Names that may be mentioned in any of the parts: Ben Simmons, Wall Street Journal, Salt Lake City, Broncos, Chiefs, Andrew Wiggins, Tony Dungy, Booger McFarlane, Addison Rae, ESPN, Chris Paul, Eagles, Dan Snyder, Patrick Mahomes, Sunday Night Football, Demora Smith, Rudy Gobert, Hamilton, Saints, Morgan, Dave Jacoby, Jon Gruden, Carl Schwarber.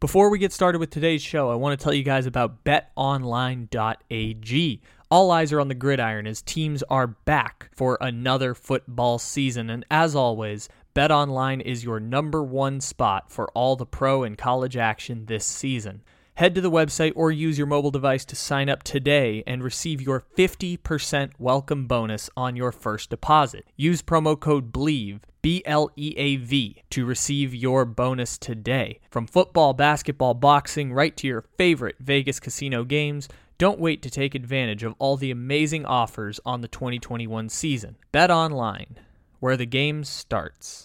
Before we get started with today's show, I want to tell you guys about betonline.ag. All eyes are on the gridiron as teams are back for another football season. And as always, BetOnline is your number one spot for all the pro and college action this season. Head to the website or use your mobile device to sign up today and receive your 50% welcome bonus on your first deposit. Use promo code BLEAV, B-L-E-A-V, to receive your bonus today. From football, basketball, boxing, right to your favorite Vegas casino games, don't wait to take advantage of all the amazing offers on the 2021 season. Bet online, where the game starts.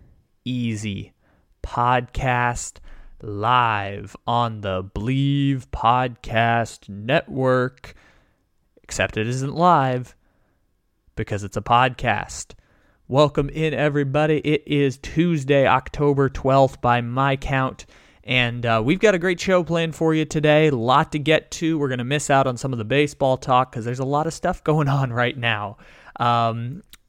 Easy podcast, live on the Bleav Podcast Network, except it isn't live because it's a podcast. Welcome in, everybody. It is Tuesday, October 12th by my count, and we've got a great show planned for you today. A lot to get to. We're going to miss out on some of the baseball talk because there's a lot of stuff going on right now.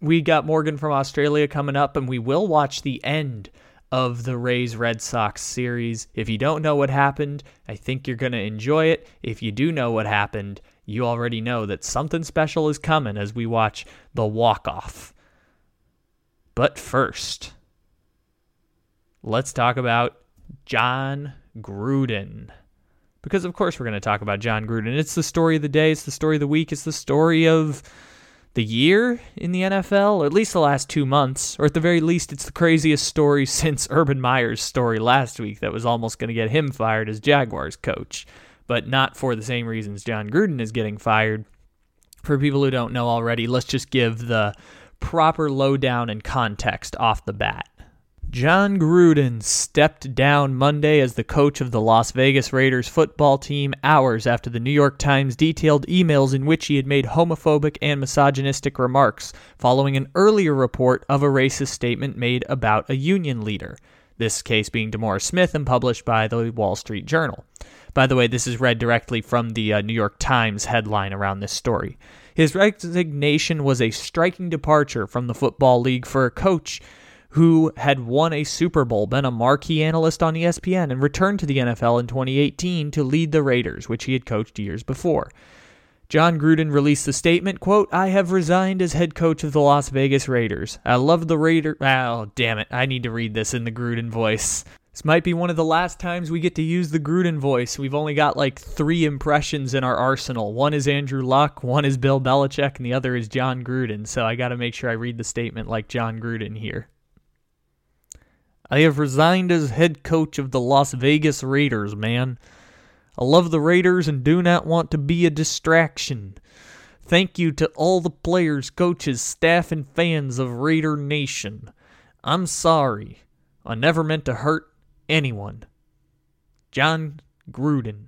We got Morgan from Australia coming up, and we will watch the end of the Rays Red Sox series. If you don't know what happened, I think you're going to enjoy it. If you do know what happened, you already know that something special is coming as we watch the walk-off. But first, let's talk about Jon Gruden. Because, of course, we're going to talk about Jon Gruden. It's the story of the day. It's the story of the week. It's the story of the year in the NFL, or at least the last 2 months, or at the very least, it's the craziest story since Urban Meyer's story last week that was almost going to get him fired as Jaguars coach, but not for the same reasons Jon Gruden is getting fired. For people who don't know already, let's just give the proper lowdown and context off the bat. Jon Gruden stepped down Monday as the coach of the Las Vegas Raiders football team hours after the New York Times detailed emails in which he had made homophobic and misogynistic remarks following an earlier report of a racist statement made about a union leader, this case being Demora Smith and published by the Wall Street Journal. By the way, this is read directly from the New York Times headline around this story. His resignation was a striking departure from the Football League for a coach who had won a Super Bowl, been a marquee analyst on ESPN, and returned to the NFL in 2018 to lead the Raiders, which he had coached years before. Jon Gruden released the statement, quote, "I have resigned as head coach of the Las Vegas Raiders. I love the Raiders." Oh, damn it. I need to read this in the Gruden voice. This might be one of the last times we get to use the Gruden voice. We've only got like three impressions in our arsenal. One is Andrew Luck, one is Bill Belichick, and the other is Jon Gruden. So I got to make sure I read the statement like Jon Gruden here. "I have resigned as head coach of the Las Vegas Raiders, man. I love the Raiders and do not want to be a distraction. Thank you to all the players, coaches, staff, and fans of Raider Nation. I'm sorry. I never meant to hurt anyone. Jon Gruden."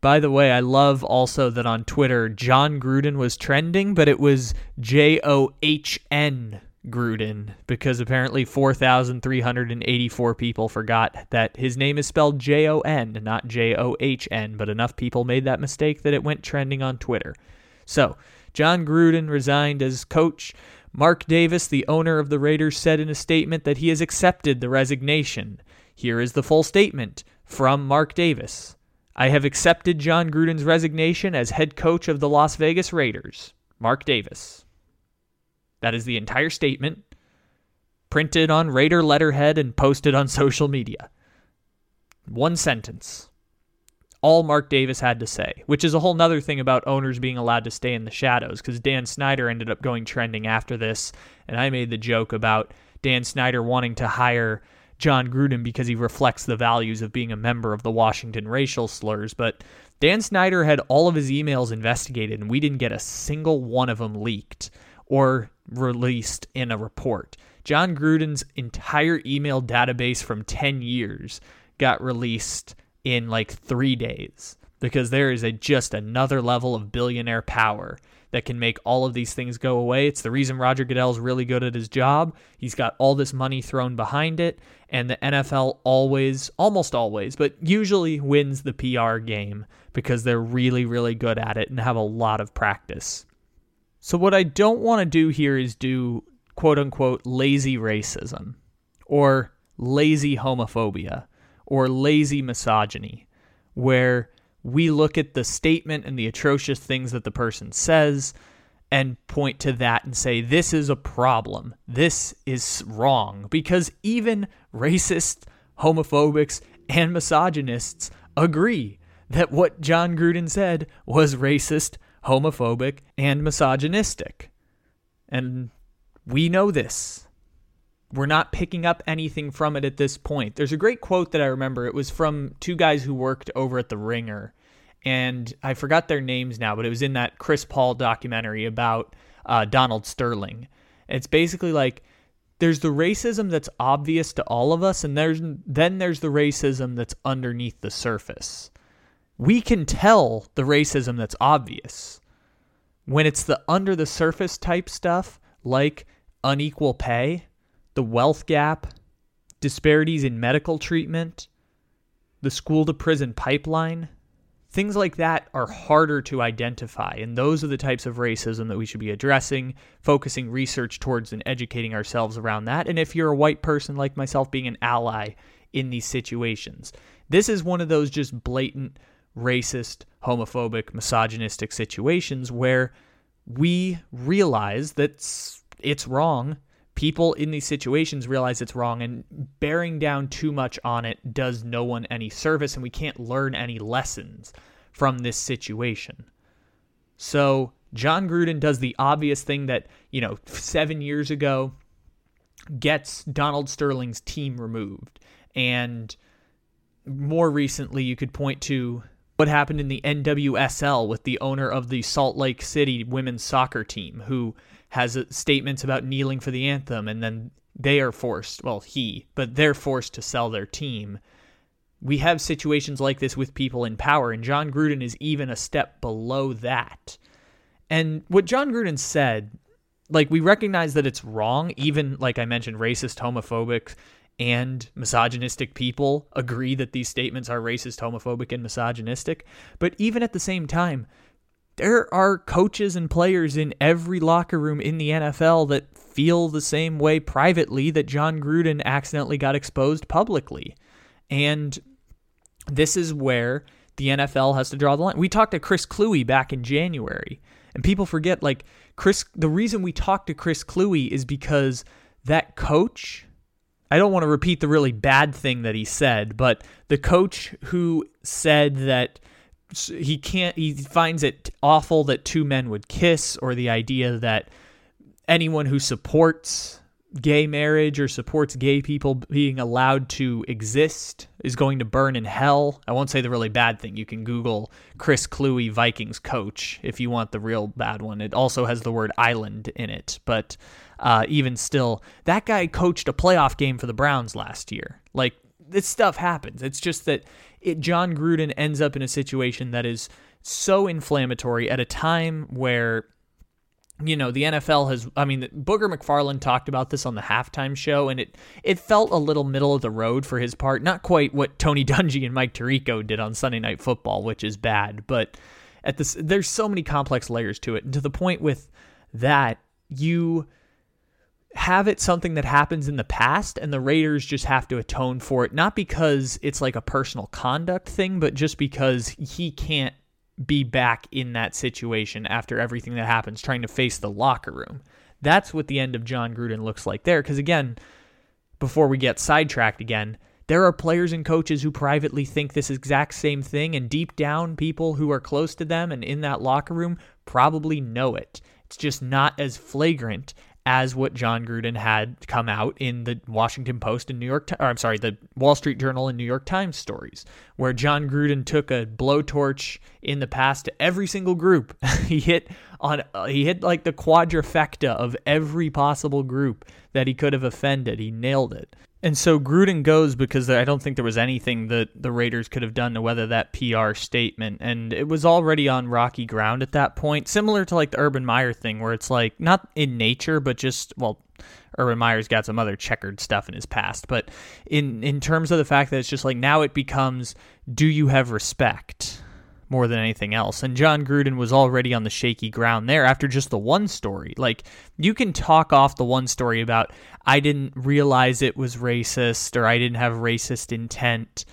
By the way, I love also that on Twitter, Jon Gruden was trending, but it was J-O-H-N Gruden, because apparently 4,384 people forgot that his name is spelled J-O-N, not J-O-H-N, but enough people made that mistake that it went trending on Twitter. So, Jon Gruden resigned as coach. Mark Davis, the owner of the Raiders, said in a statement that he has accepted the resignation. Here is the full statement from Mark Davis. "I have accepted Jon Gruden's resignation as head coach of the Las Vegas Raiders. Mark Davis." That is the entire statement, printed on Raider letterhead and posted on social media. One sentence. All Mark Davis had to say, which is a whole nother thing about owners being allowed to stay in the shadows, because Dan Snyder ended up going trending after this, and I made the joke about Dan Snyder wanting to hire Jon Gruden because he reflects the values of being a member of the Washington racial slurs, but Dan Snyder had all of his emails investigated, and we didn't get a single one of them leaked or released in a report. Jon Gruden's entire email database from 10 years got released in like 3 days, because there is just another level of billionaire power that can make all of these things go away. It's the reason Roger Goodell's really good at his job. He's got all this money thrown behind it, and the NFL always, almost always, but usually wins the PR game because they're really, really good at it and have a lot of practice. So what I don't want to do here is do quote-unquote lazy racism or lazy homophobia or lazy misogyny, where we look at the statement and the atrocious things that the person says and point to that and say, this is a problem. This is wrong. Because even racists, homophobics, and misogynists agree that what Jon Gruden said was racist, homophobic, and misogynistic. And we know this. We're not picking up anything from it at this point. There's a great quote that I remember. It was from two guys who worked over at The Ringer, and I forgot their names now, but it was in that Chris Paul documentary about Donald Sterling. It's basically like, there's the racism that's obvious to all of us, and then there's the racism that's underneath the surface. We can tell the racism that's obvious. When it's the under-the-surface type stuff, like unequal pay, the wealth gap, disparities in medical treatment, the school-to-prison pipeline, things like that are harder to identify, and those are the types of racism that we should be addressing, focusing research towards and educating ourselves around that, and if you're a white person like myself, being an ally in these situations. This is one of those just blatant, racist, homophobic, misogynistic situations where we realize that it's wrong. People in these situations realize it's wrong, and bearing down too much on it does no one any service, and we can't learn any lessons from this situation. So Jon Gruden does the obvious thing that, 7 years ago gets Donald Sterling's team removed. And more recently, you could point to what happened in the NWSL with the owner of the Salt Lake City women's soccer team, who has statements about kneeling for the anthem, and then they're forced to sell their team. We have situations like this with people in power, and Jon Gruden is even a step below that. And what Jon Gruden said, like, we recognize that it's wrong. Even, like I mentioned, racist, homophobic, and misogynistic people agree that these statements are racist, homophobic, and misogynistic. But even at the same time, there are coaches and players in every locker room in the NFL that feel the same way privately that Jon Gruden accidentally got exposed publicly. And this is where the NFL has to draw the line. We talked to Chris Cluey back in January, and people forget, like, the reason we talked to Chris Cluey is because that coach, I don't want to repeat the really bad thing that he said, but the coach who said that he finds it awful that two men would kiss, or the idea that anyone who supports gay marriage or supports gay people being allowed to exist is going to burn in hell. I won't say the really bad thing. You can Google Chris Cluey, Vikings coach, if you want the real bad one. It also has the word island in it, but even still, that guy coached a playoff game for the Browns last year. Like, this stuff happens. It's just that Jon Gruden ends up in a situation that is so inflammatory at a time where, the NFL has, Booger McFarlane talked about this on the halftime show, and it felt a little middle of the road for his part. Not quite what Tony Dungy and Mike Tirico did on Sunday Night Football, which is bad, but there's so many complex layers to it. And to the point with that, you have it something that happens in the past, and the Raiders just have to atone for it, not because it's like a personal conduct thing, but just because he can't be back in that situation after everything that happens, trying to face the locker room. That's what the end of Jon Gruden looks like there, because again, before we get sidetracked again, there are players and coaches who privately think this exact same thing, and deep down, people who are close to them and in that locker room probably know it. It's just not as flagrant as what Jon Gruden had come out in the Washington Post and the Wall Street Journal and New York Times stories, where Jon Gruden took a blowtorch in the past to every single group. He hit like the quadrifecta of every possible group that he could have offended. He nailed it. And so Gruden goes because I don't think there was anything that the Raiders could have done to weather that PR statement. And it was already on rocky ground at that point, similar to like the Urban Meyer thing where it's like not in nature, but just, well, Urban Meyer's got some other checkered stuff in his past. But in terms of the fact that it's just like now it becomes, do you have respect more than anything else? And Jon Gruden was already on the shaky ground there after just the one story. Like, you can talk off the one story about, I didn't realize it was racist or I didn't have racist intent.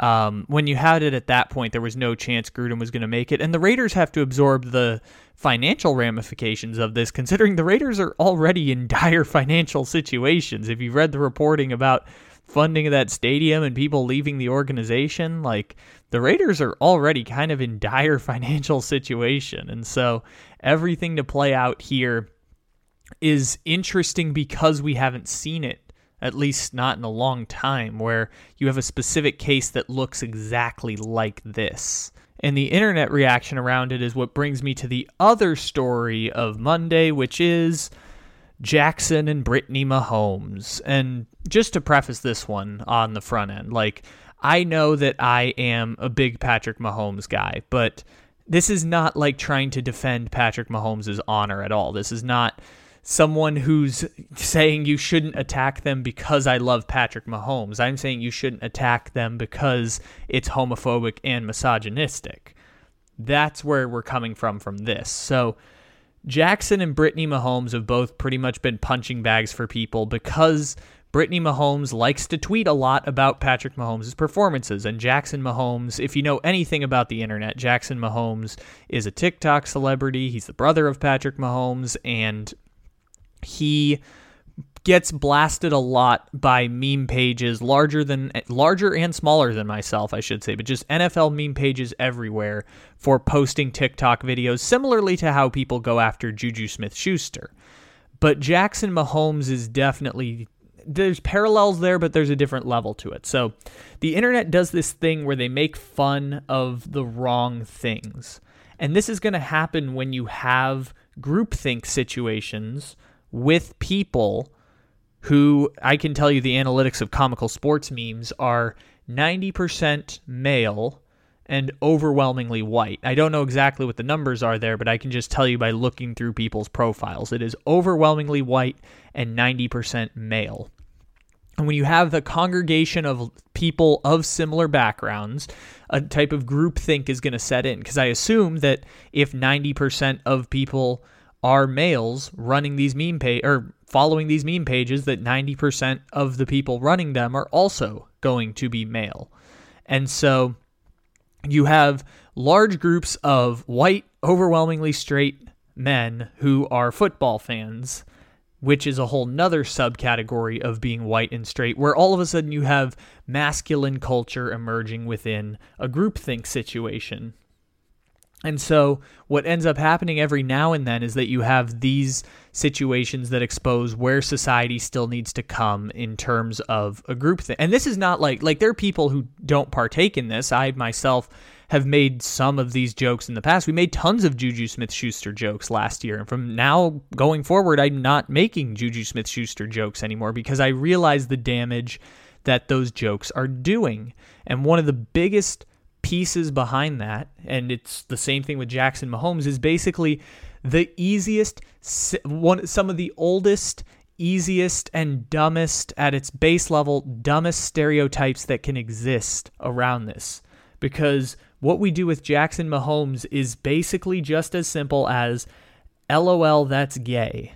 When you had it at that point, there was no chance Gruden was going to make it. And the Raiders have to absorb the financial ramifications of this, considering the Raiders are already in dire financial situations. If you've read the reporting about funding of that stadium and people leaving the organization, like the Raiders are already kind of in dire financial situation. And so everything to play out here is interesting because we haven't seen it, at least not in a long time, where you have a specific case that looks exactly like this. And the internet reaction around it is what brings me to the other story of Monday, which is Jackson and Brittany Mahomes. And just to preface this one on the front end, like, I know that I am a big Patrick Mahomes guy, but this is not like trying to defend Patrick Mahomes' honor at all. This is not someone who's saying you shouldn't attack them because I love Patrick Mahomes. I'm saying you shouldn't attack them because it's homophobic and misogynistic. That's where we're coming from this. So Jackson and Brittany Mahomes have both pretty much been punching bags for people because Brittany Mahomes likes to tweet a lot about Patrick Mahomes' performances. And Jackson Mahomes, if you know anything about the internet, Jackson Mahomes is a TikTok celebrity. He's the brother of Patrick Mahomes, and he gets blasted a lot by meme pages larger and smaller than myself, I should say, but just NFL meme pages everywhere for posting TikTok videos, similarly to how people go after Juju Smith-Schuster. But Jackson Mahomes is definitely, there's parallels there, but there's a different level to it. So the internet does this thing where they make fun of the wrong things. And this is going to happen when you have groupthink situations with people who, I can tell you the analytics of comical sports memes are 90% male and overwhelmingly white. I don't know exactly what the numbers are there, but I can just tell you by looking through people's profiles. It is overwhelmingly white and 90% male. And when you have the congregation of people of similar backgrounds, a type of groupthink is going to set in, because I assume that if 90% of people are males running these meme page or following these meme pages, that 90% of the people running them are also going to be male. And so you have large groups of white, overwhelmingly straight men who are football fans, which is a whole nother subcategory of being white and straight, where all of a sudden you have masculine culture emerging within a groupthink situation. And so what ends up happening every now and then is that you have these situations that expose where society still needs to come in terms of a group thing. And this is not like there are people who don't partake in this. I myself have made some of these jokes in the past. We made tons of Juju Smith-Schuster jokes last year. And from now going forward, I'm not making Juju Smith-Schuster jokes anymore because I realize the damage that those jokes are doing. And one of the biggest pieces behind that, and it's the same thing with Jackson Mahomes, is basically the easiest, some of the oldest, easiest, and dumbest, at its base level, dumbest stereotypes that can exist around this. Because what we do with Jackson Mahomes is basically just as simple as, LOL, that's gay.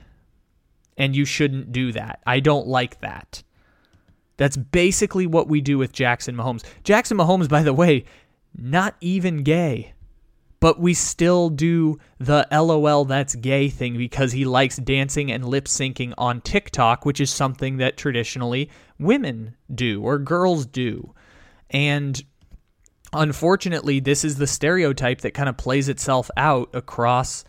And you shouldn't do that. I don't like that. That's basically what we do with Jackson Mahomes. Jackson Mahomes, by the way, not even gay, but we still do the LOL that's gay thing because he likes dancing and lip syncing on TikTok, which is something that traditionally women do or girls do. And unfortunately, this is the stereotype that kind of plays itself out across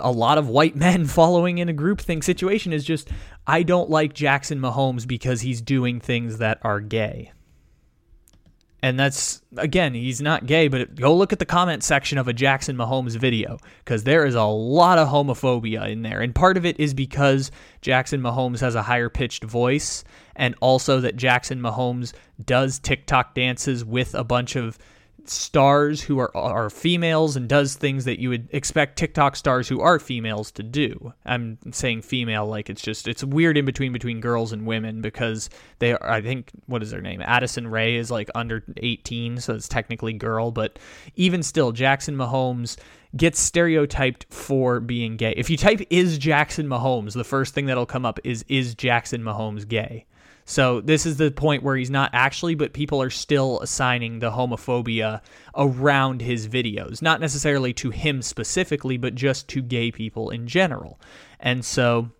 a lot of white men following in a groupthink situation is just, I don't like Jackson Mahomes because he's doing things that are gay. And that's, again, he's not gay, but go look at the comment section of a Jackson Mahomes video, because there is a lot of homophobia in there. And part of it is because Jackson Mahomes has a higher pitched voice, and also that Jackson Mahomes does TikTok dances with a bunch of stars who are females, and does things that you would expect TikTok stars who are females to do. I'm saying female like it's just, it's weird in between girls and women, because they are, I think, what is their name? Addison Rae is like under 18, so it's technically girl, but even still, Jackson Mahomes gets stereotyped for being gay. If you type "is Jackson Mahomes," the first thing that'll come up is Jackson Mahomes gay? So this is the point where he's not actually, but people are still assigning the homophobia around his videos, not necessarily to him specifically, but just to gay people in general. And so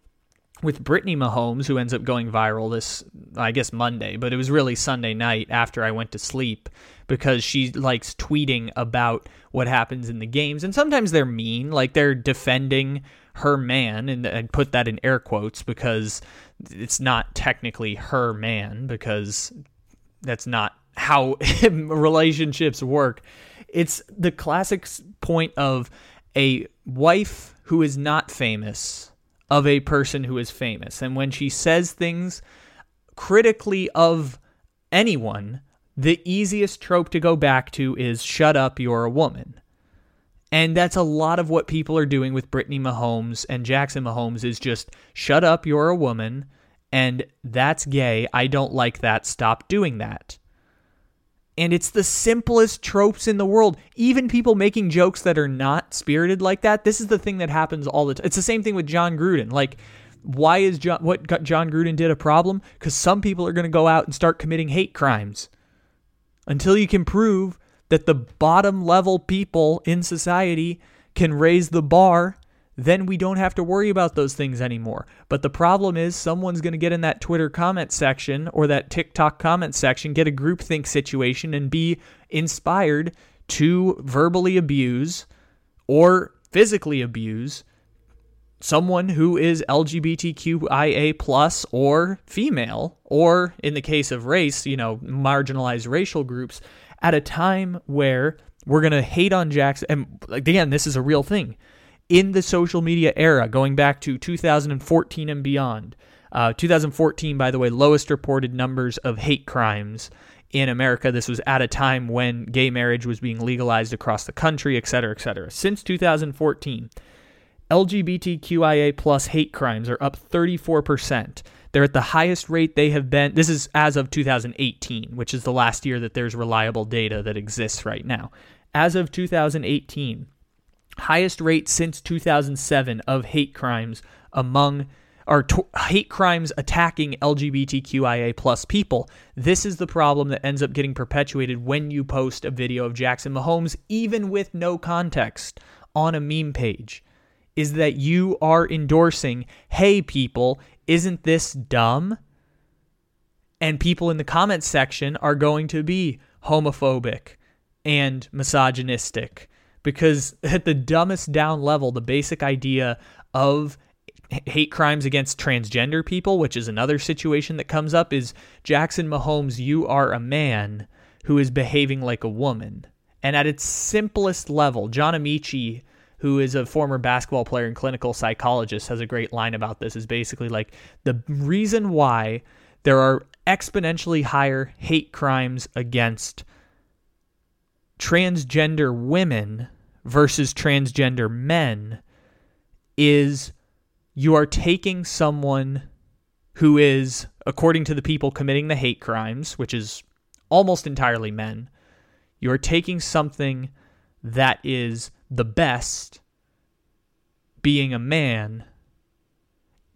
with Brittany Mahomes, who ends up going viral this, I guess, Monday, but it was really Sunday night after I went to sleep, because she likes tweeting about what happens in the games. And sometimes they're mean, like they're defending her man, and I put that in air quotes because it's not technically her man, because that's not how relationships work. It's the classic point of a wife who is not famous of a person who is famous. And when she says things critically of anyone, the easiest trope to go back to is, "Shut up, you're a woman." And that's a lot of what people are doing with Brittany Mahomes and Jackson Mahomes, is just, "Shut up, you're a woman, and that's gay. I don't like that. Stop doing that." And it's the simplest tropes in the world. Even people making jokes that are not spirited like that, this is the thing that happens all the time. It's the same thing with Jon Gruden. Like, why is what Jon Gruden did a problem? Because some people are going to go out and start committing hate crimes. Until you can prove that the bottom level people in society can raise the bar, then we don't have to worry about those things anymore. But the problem is, someone's going to get in that Twitter comment section or that TikTok comment section, get a groupthink situation, and be inspired to verbally abuse or physically abuse someone who is LGBTQIA+ or female, or in the case of race, marginalized racial groups, at a time where we're going to hate on Jackson. And again, this is a real thing. In the social media era, going back to 2014 and beyond, 2014, by the way, lowest reported numbers of hate crimes in America. This was at a time when gay marriage was being legalized across the country, et cetera, et cetera. Since 2014, LGBTQIA+ hate crimes are up 34%. They're at the highest rate they have been. This is as of 2018, which is the last year that there's reliable data that exists right now. As of 2018, highest rate since 2007 of hate crimes among, or hate crimes attacking LGBTQIA+ people. This is the problem that ends up getting perpetuated when you post a video of Jackson Mahomes, even with no context, on a meme page, is that you are endorsing, "Hey people, isn't this dumb?" And people in the comments section are going to be homophobic and misogynistic, because at the dumbest down level, the basic idea of hate crimes against transgender people, which is another situation that comes up, is, "Jackson Mahomes, you are a man who is behaving like a woman." And at its simplest level, John Amici, who is a former basketball player and clinical psychologist, has a great line about this, is basically like, the reason why there are exponentially higher hate crimes against transgender women versus transgender men is you are taking someone who is, according to the people committing the hate crimes, which is almost entirely men, you are taking something that is the best, being a man,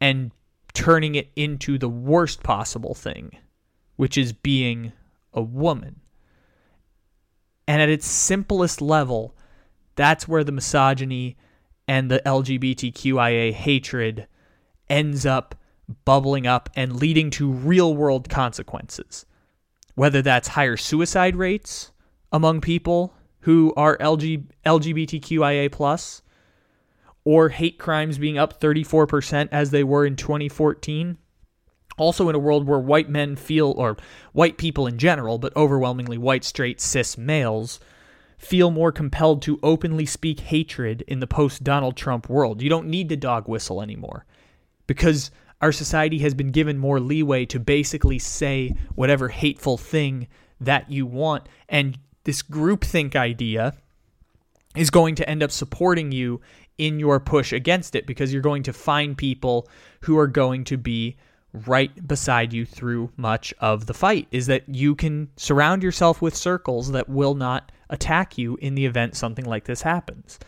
and turning it into the worst possible thing, which is being a woman. And at its simplest level, that's where the misogyny and the LGBTQIA hatred ends up bubbling up and leading to real-world consequences. Whether that's higher suicide rates among people who are LGBTQIA+, or hate crimes being up 34% as they were in 2014. Also in a world where white men feel, or white people in general, but overwhelmingly white, straight, cis males, feel more compelled to openly speak hatred in the post-Donald Trump world. You don't need to dog whistle anymore because our society has been given more leeway to basically say whatever hateful thing that you want. And this groupthink idea is going to end up supporting you in your push against it because you're going to find people who are going to be right beside you through much of the fight, is that you can surround yourself with circles that will not attack you in the event something like this happens.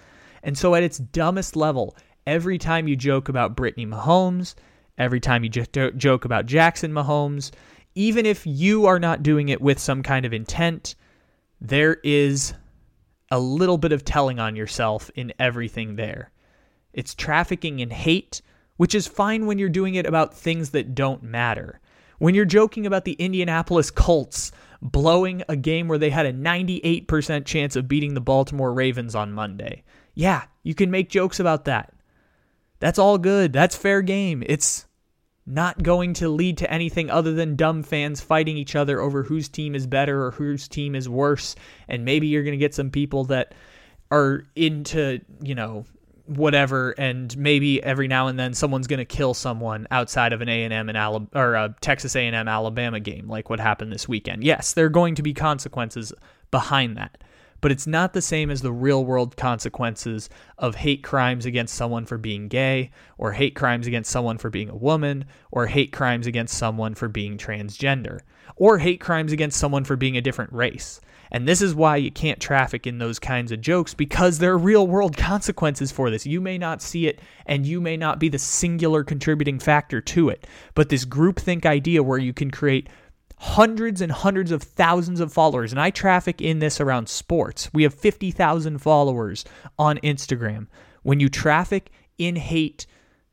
And so at its dumbest level, every time you joke about Brittany Mahomes, every time you joke about Jackson Mahomes, even if you are not doing it with some kind of intent, there is a little bit of telling on yourself in everything there. It's trafficking in hate, which is fine when you're doing it about things that don't matter. When you're joking about the Indianapolis Colts blowing a game where they had a 98% chance of beating the Baltimore Ravens on Monday. Yeah, you can make jokes about that. That's all good. That's fair game. It's not going to lead to anything other than dumb fans fighting each other over whose team is better or whose team is worse. And maybe you're going to get some people that are into, you know, whatever, and maybe every now and then someone's going to kill someone outside of an A&M and or a Texas A&M Alabama game, like what happened this weekend. Yes, there are going to be consequences behind that, but it's not the same as the real-world consequences of hate crimes against someone for being gay, or hate crimes against someone for being a woman, or hate crimes against someone for being transgender, or hate crimes against someone for being a different race. And this is why you can't traffic in those kinds of jokes, because there are real-world consequences for this. You may not see it, and you may not be the singular contributing factor to it. But this groupthink idea where you can create hundreds and hundreds of thousands of followers, and I traffic in this around sports. We have 50,000 followers on Instagram. When you traffic in hate,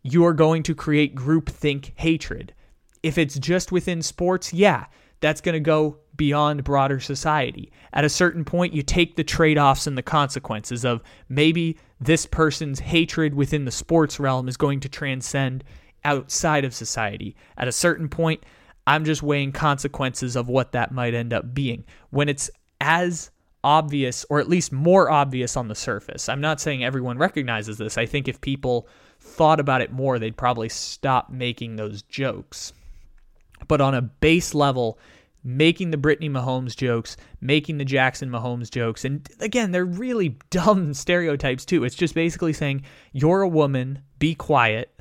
you are going to create groupthink hatred. If it's just within sports, yeah, that's going to go beyond broader society. At a certain point, you take the trade-offs and the consequences of maybe this person's hatred within the sports realm is going to transcend outside of society. At a certain point, I'm just weighing consequences of what that might end up being. When it's as obvious, or at least more obvious on the surface, I'm not saying everyone recognizes this. I think if people thought about it more, they'd probably stop making those jokes. But on a base level, making the Brittany Mahomes jokes, making the Jackson Mahomes jokes, and again, they're really dumb stereotypes too. It's just basically saying, you're a woman, be quiet,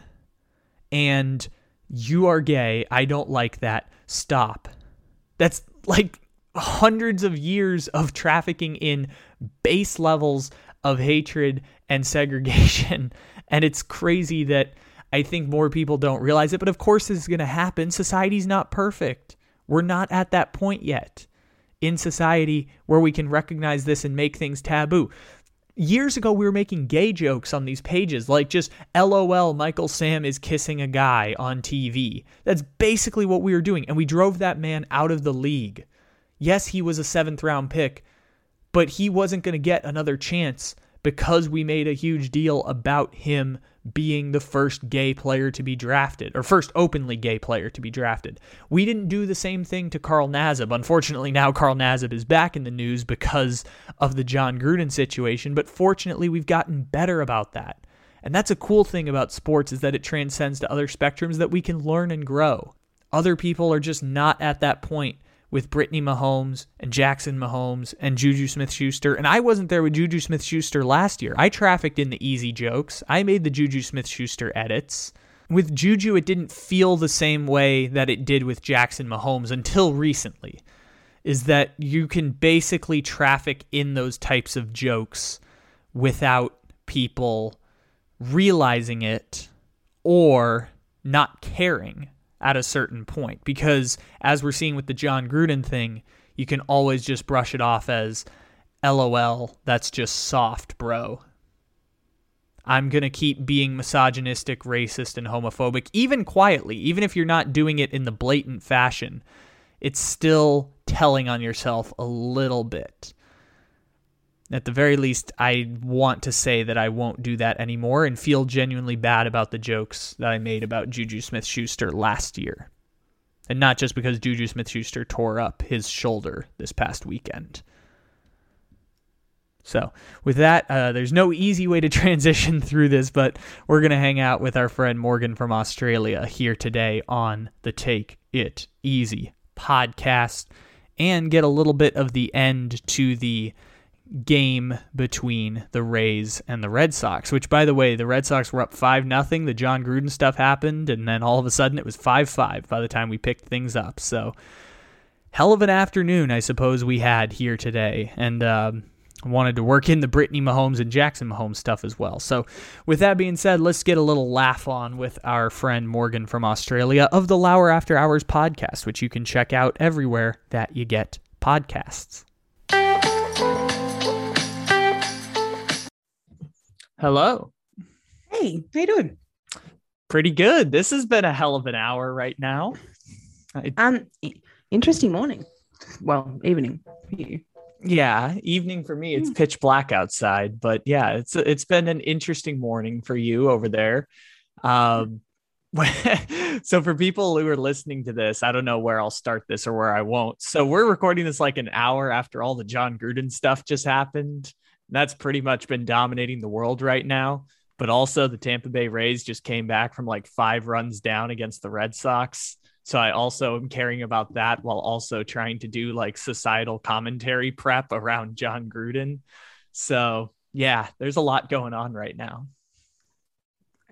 and you are gay, I don't like that, stop. That's like hundreds of years of trafficking in base levels of hatred and segregation, and it's crazy that I think more people don't realize it, but of course this is going to happen. Society's not perfect. We're not at that point yet in society where we can recognize this and make things taboo. Years ago, we were making gay jokes on these pages, like just LOL, Michael Sam is kissing a guy on TV. That's basically what we were doing, and we drove that man out of the league. Yes, he was a 7th-round pick, but he wasn't going to get another chance because we made a huge deal about him being the first gay player to be drafted, or first openly gay player to be drafted. We didn't do the same thing to Carl Nazib. Unfortunately, now Carl Nazib is back in the news because of the Jon Gruden situation, but fortunately, we've gotten better about that. And that's a cool thing about sports, is that it transcends to other spectrums that we can learn and grow. Other people are just not at that point with Brittany Mahomes and Jackson Mahomes and Juju Smith-Schuster. And I wasn't there with Juju Smith-Schuster last year. I trafficked in the easy jokes. I made the Juju Smith-Schuster edits. With Juju, it didn't feel the same way that it did with Jackson Mahomes until recently, is that you can basically traffic in those types of jokes without people realizing it or not caring at a certain point, because as we're seeing with the Jon Gruden thing, you can always just brush it off as LOL, that's just soft, bro. I'm going to keep being misogynistic, racist, and homophobic, even quietly, even if you're not doing it in the blatant fashion. It's still telling on yourself a little bit. At the very least, I want to say that I won't do that anymore and feel genuinely bad about the jokes that I made about Juju Smith-Schuster last year. And not just because Juju Smith-Schuster tore up his shoulder this past weekend. So with that, there's no easy way to transition through this, but we're going to hang out with our friend Morgan from Australia here today on the Take It Easy podcast and get a little bit of the end to the game between the Rays and the Red Sox, which, by the way, the Red Sox were up 5-0. The Jon Gruden stuff happened, and then all of a sudden it was 5-5 by the time we picked things up. So hell of an afternoon, I suppose, we had here today. And I wanted to work in the Brittany Mahomes and Jackson Mahomes stuff as well. So with that being said, let's get a little laugh on with our friend Morgan from Australia of the Lauer After Hours podcast, which you can check out everywhere that you get podcasts. Hello. Hey, how you doing? Pretty good. This has been a hell of an hour right now. Interesting morning. Well, evening for you. Yeah, evening for me. It's pitch black outside, but yeah, it's been an interesting morning for you over there. So for people who are listening to this, I don't know where I'll start this or where I won't. So we're recording this like an hour after all the Jon Gruden stuff just happened. That's pretty much been dominating the world right now. But also the Tampa Bay Rays just came back from like 5 runs down against the Red Sox. So I also am caring about that while also trying to do like societal commentary prep around Jon Gruden. So yeah, there's a lot going on right now.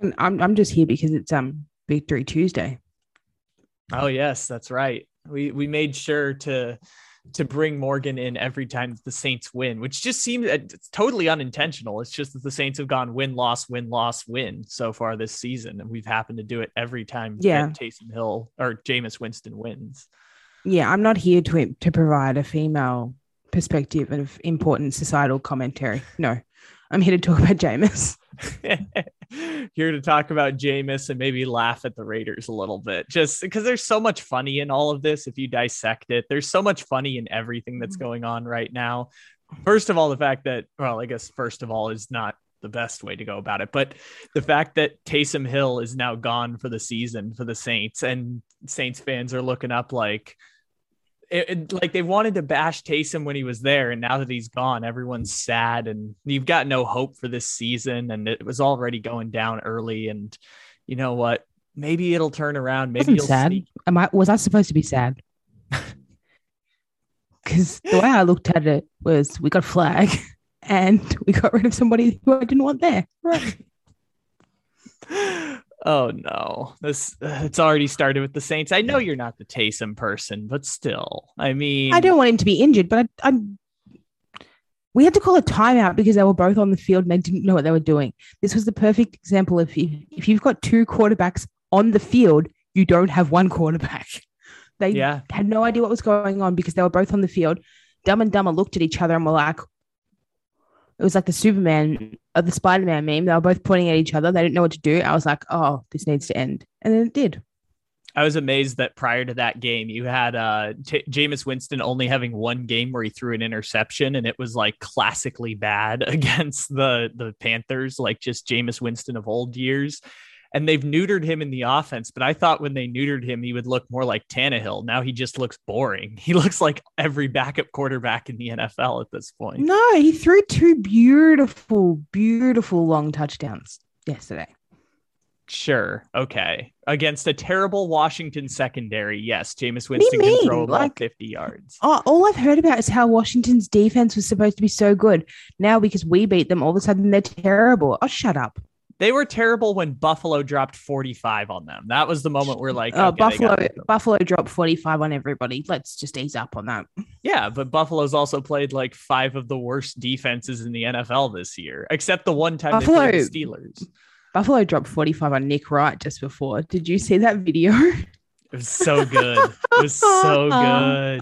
And I'm just here because it's Victory Tuesday. Oh yes, that's right. We made sure to bring Morgan in every time the Saints win, which just seems it's totally unintentional. It's just that the Saints have gone win, loss, win so far this season. And we've happened to do it every time Taysom Hill or Jameis Winston wins. Yeah, I'm not here to provide a female perspective of important societal commentary. No, I'm here to talk about Jameis. Here to talk about Jameis and maybe laugh at the Raiders a little bit, just because there's so much funny in all of this. If you dissect it, there's so much funny in everything that's going on right now. First of all, the fact that, well, I guess first of all is not the best way to go about it, but the fact that Taysom Hill is now gone for the season for the Saints, and Saints fans are looking up like like they wanted to bash Taysom when he was there, and now that he's gone, everyone's sad and you've got no hope for this season, and it was already going down early. And you know what? Maybe it'll turn around. Maybe you'll sad. Was I supposed to be sad? Because the way I looked at it was we got flag and we got rid of somebody who I didn't want there. Right. Oh no, it's already started with the Saints. I know you're not the Taysom person, but still, I mean, I don't want him to be injured, but we had to call a timeout because they were both on the field and they didn't know what they were doing. This was the perfect example of if you've got 2 quarterbacks on the field, you don't have 1 quarterback. They had no idea what was going on because they were both on the field. Dumb and Dumber looked at each other and were like, it was like the Superman or the Spider-Man meme. They were both pointing at each other. They didn't know what to do. I was like, oh, this needs to end. And then it did. I was amazed that prior to that game, you had Jameis Winston only having 1 game where he threw an interception, and it was like classically bad against the Panthers, like just Jameis Winston of old years. And they've neutered him in the offense, but I thought when they neutered him, he would look more like Tannehill. Now he just looks boring. He looks like every backup quarterback in the NFL at this point. No, he threw 2 beautiful, beautiful long touchdowns yesterday. Sure. Okay. Against a terrible Washington secondary. Yes, Jameis Winston can throw about 50 yards. Oh, all I've heard about is how Washington's defense was supposed to be so good. Now, because we beat them, all of a sudden they're terrible. Oh, shut up. They were terrible when Buffalo dropped 45 on them. That was the moment we're like, okay, Buffalo dropped 45 on everybody. Let's just ease up on that. Yeah, but Buffalo's also played like 5 of the worst defenses in the NFL this year, except the one time they played the Steelers. Buffalo dropped 45 on Nick Wright just before. Did you see that video? It was so good. It was so good.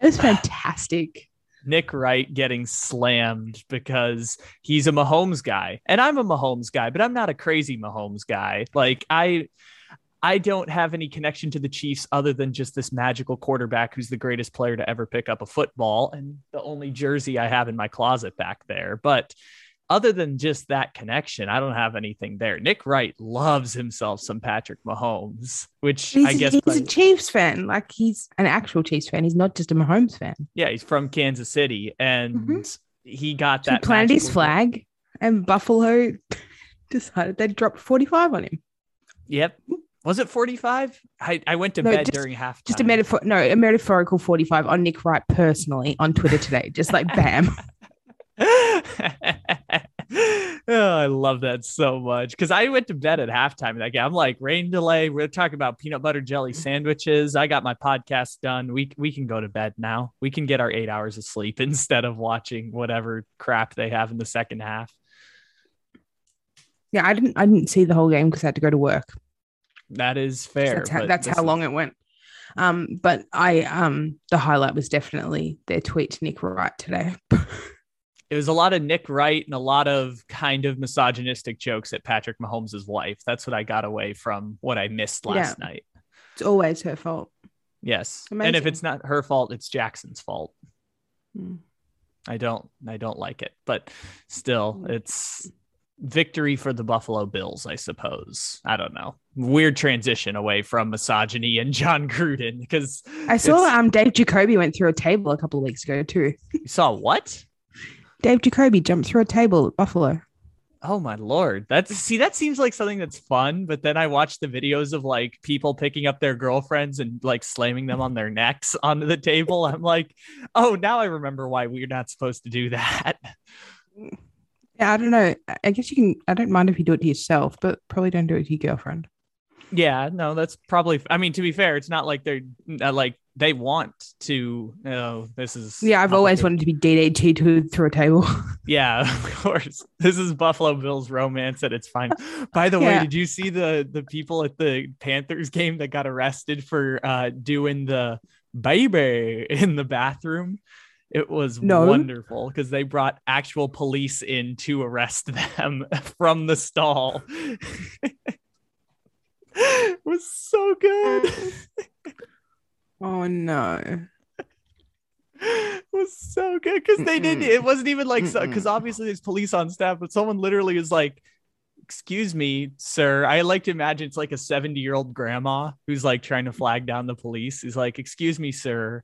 It was fantastic. Nick Wright getting slammed because he's a Mahomes guy, and I'm a Mahomes guy, but I'm not a crazy Mahomes guy. Like I I don't have any connection to the Chiefs other than just this magical quarterback who's the greatest player to ever pick up a football and the only jersey I have in my closet back there. But other than just that connection, I don't have anything there. Nick Wright loves himself some Patrick Mahomes, which I guess he's a Chiefs fan. Like, he's an actual Chiefs fan. He's not just a Mahomes fan. Yeah, he's from Kansas City, and he got that. He planted his flag, and Buffalo decided they'd drop 45 on him. Yep. Was it 45? I went to bed during halftime. Just a metaphorical 45 on Nick Wright personally on Twitter today. Just like, bam. Oh, I love that so much, because I went to bed at halftime that game. I'm like, rain delay. We're talking about peanut butter jelly sandwiches. I got my podcast done. We can go to bed now. We can get our 8 hours of sleep instead of watching whatever crap they have in the second half. Yeah, I didn't see the whole game because I had to go to work. That is fair. So that's how long it went. But the highlight was definitely their tweet to Nick Wright today. It was a lot of Nick Wright and a lot of kind of misogynistic jokes at Patrick Mahomes' wife. That's what I got away from what I missed last night. It's always her fault. Yes. Amazing. And if it's not her fault, it's Jackson's fault. I don't like it, but still it's victory for the Buffalo Bills, I suppose. I don't know. Weird transition away from misogyny and Jon Gruden, because I saw Dave Jacoby went through a table a couple of weeks ago too. You saw what? Dave Jacoby jumped through a table at Buffalo. Oh my Lord. That seems like something that's fun. But then I watched the videos of like people picking up their girlfriends and like slamming them on their necks onto the table. I'm like, oh, now I remember why we're not supposed to do that. Yeah. I don't know. I guess you can, I don't mind if you do it to yourself, but probably don't do it to your girlfriend. Yeah, no, that's probably, I mean, to be fair, it's not like they're like, they want to, this is. Yeah, I've always wanted to be DDT through a table. Yeah, of course. This is Buffalo Bills romance at its finest. By the way, did you see the people at the Panthers game that got arrested for doing the baby in the bathroom? It was wonderful because they brought actual police in to arrest them from the stall. It was so good. Oh no. It was so good because they didn't, it wasn't even like, because obviously there's police on staff, but someone literally is like, excuse me, sir. I like to imagine it's like a 70-year-old grandma who's like trying to flag down the police. He's like, excuse me, sir.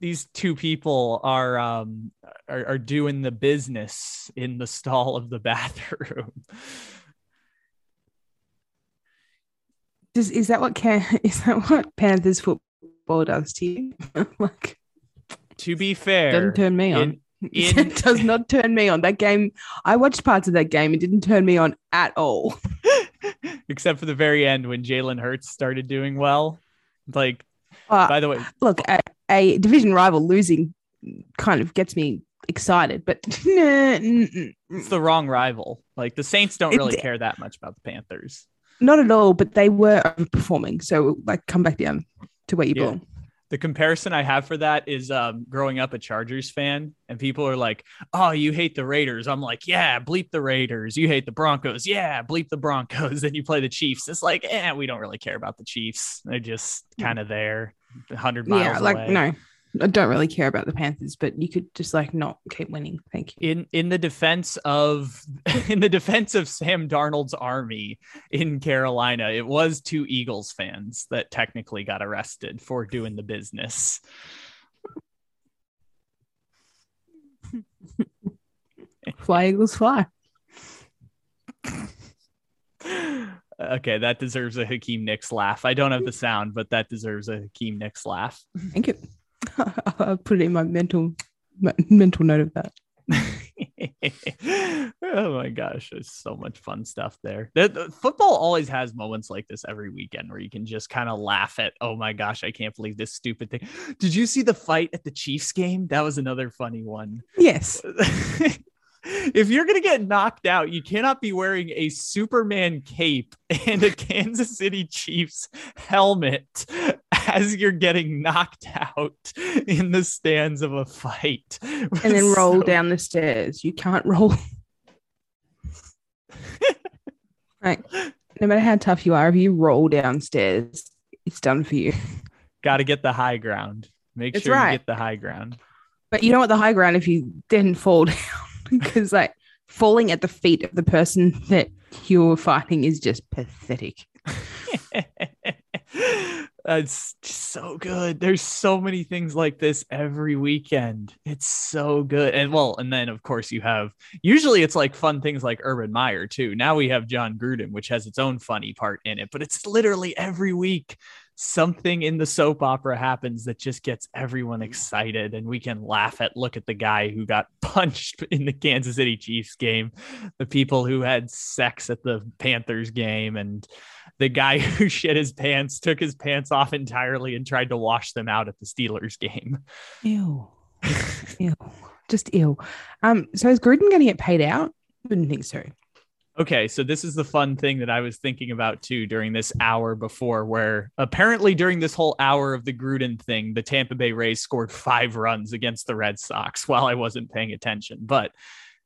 These two people are doing the business in the stall of the bathroom. Is that what Panthers football does to you? Like, to be fair, doesn't turn me on. It does not turn me on. That game, I watched parts of that game. It didn't turn me on at all, except for the very end when Jalen Hurts started doing well. Like, by the way, look, a division rival losing kind of gets me excited, but it's the wrong rival. Like, the Saints don't really care that much about the Panthers. Not at all, but they were overperforming. So, like, come back down to where you belong. The comparison I have for that is growing up a Chargers fan, and people are like, oh, you hate the Raiders. I'm like, yeah, bleep the Raiders. You hate the Broncos. Yeah, bleep the Broncos. Then you play the Chiefs. It's like, we don't really care about the Chiefs. They're just kind of there, 100 miles away. No. I don't really care about the Panthers, but you could just like not keep winning. Thank you. In the defense of Sam Darnold's army in Carolina, it was two Eagles fans that technically got arrested for doing the business. Fly, Eagles, fly. Okay, that deserves a Hakeem Nicks laugh. I don't have the sound, but that deserves a Hakeem Nicks laugh. Thank you. I'll put it in my mental note of that. Oh my gosh, there's so much fun stuff there. The football always has moments like this every weekend where you can just kind of laugh at, oh my gosh, I can't believe this stupid thing. Did you see the fight at the Chiefs game? That was another funny one. Yes. If you're going to get knocked out, you cannot be wearing a Superman cape and a Kansas City Chiefs helmet as you're getting knocked out in the stands of a fight. And then roll down the stairs. You can't roll. Right. no matter how tough you are, if you roll downstairs, it's done for you. Got to get the high ground. Make sure you get the high ground. But you don't want the high ground if you didn't fall down, because like falling at the feet of the person that you're fighting is just pathetic. That's so good. There's so many things like this every weekend. It's so good. And then of course you have, usually it's like fun things like Urban Meyer too. Now we have Jon Gruden, which has its own funny part in it, but it's literally every week something in the soap opera happens that just gets everyone excited, and we can look at the guy who got punched in the Kansas City Chiefs game, the people who had sex at the Panthers game, and the guy who shit his pants, took his pants off entirely and tried to wash them out at the Steelers game. Ew. Ew. Just ew. So is Gruden going to get paid out? I wouldn't think so. Okay, so this is the fun thing that I was thinking about too during this hour before, where apparently during this whole hour of the Gruden thing, the Tampa Bay Rays scored 5 runs against the Red Sox while I wasn't paying attention. But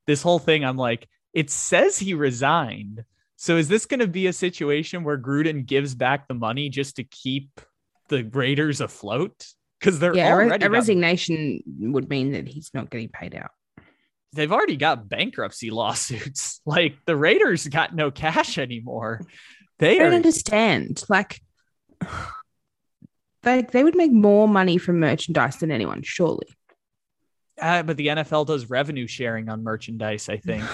this whole thing, I'm like, it says he resigned. So is this going to be a situation where Gruden gives back the money just to keep the Raiders afloat? Because they're already a resignation would mean that he's not getting paid out. They've already got bankruptcy lawsuits. Like the Raiders got no cash anymore. I don't understand. Like they would make more money from merchandise than anyone, surely. But the NFL does revenue sharing on merchandise, I think.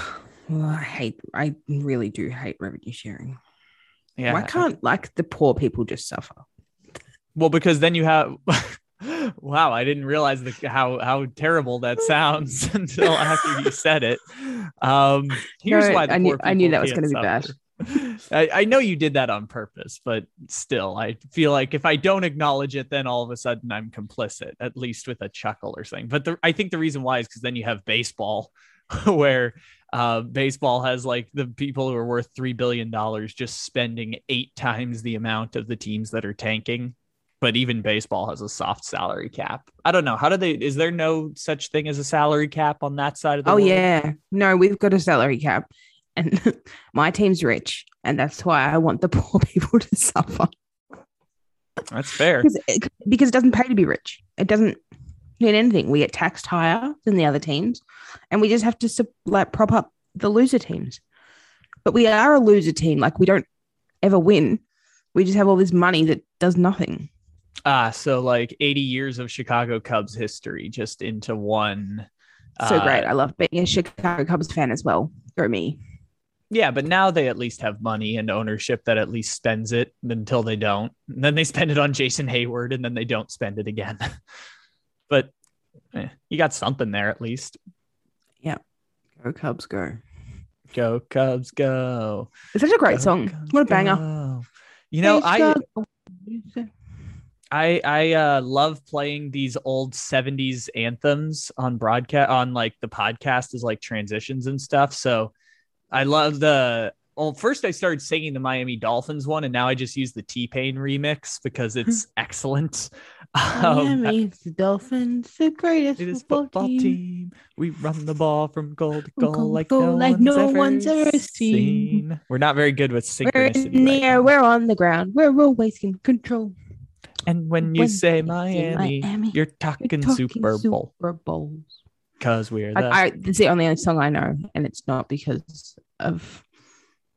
Well, I really do hate revenue sharing. Yeah. Why can't like the poor people just suffer? Well, because then you have, wow, I didn't realize how terrible that sounds until after you said it. I knew that was going to be bad. I know you did that on purpose, but still, I feel like if I don't acknowledge it, then all of a sudden I'm complicit, at least with a chuckle or something. But I think the reason why is because then you have baseball where baseball has like the people who are worth $3 billion just spending 8 times the amount of the teams that are tanking. But even baseball has a soft salary cap. I don't know. Is there no such thing as a salary cap on that side of the world? Oh, yeah. No, we've got a salary cap and my team's rich. And that's why I want the poor people to suffer. That's fair. Because it doesn't pay to be rich. It doesn't. In anything, we get taxed higher than the other teams, and we just have to like prop up the loser teams. But we are a loser team; like we don't ever win. We just have all this money that does nothing. So like 80 years of Chicago Cubs history just into one. So great! I love being a Chicago Cubs fan as well. Go me. Yeah, but now they at least have money and ownership that at least spends it until they don't. And then they spend it on Jason Hayward, and then they don't spend it again. But you got something there at least. Yeah. Go Cubs, go. Go Cubs, go. It's such a great song. Cubs, what a banger. Go. You know, I love playing these old 70s anthems on broadcast, on like the podcast is like transitions and stuff. So I love first I started singing the Miami Dolphins one, and now I just use the T-Pain remix because it's excellent. Miami's the Dolphins, the greatest football team. We run the ball from goal to goal like no one's ever seen. We're not very good with synchronicity. We're in the air, we're on the ground, we're always in control. And when you say Miami, you're talking Super Bowls. Because we're it's the only song I know, and it's not because of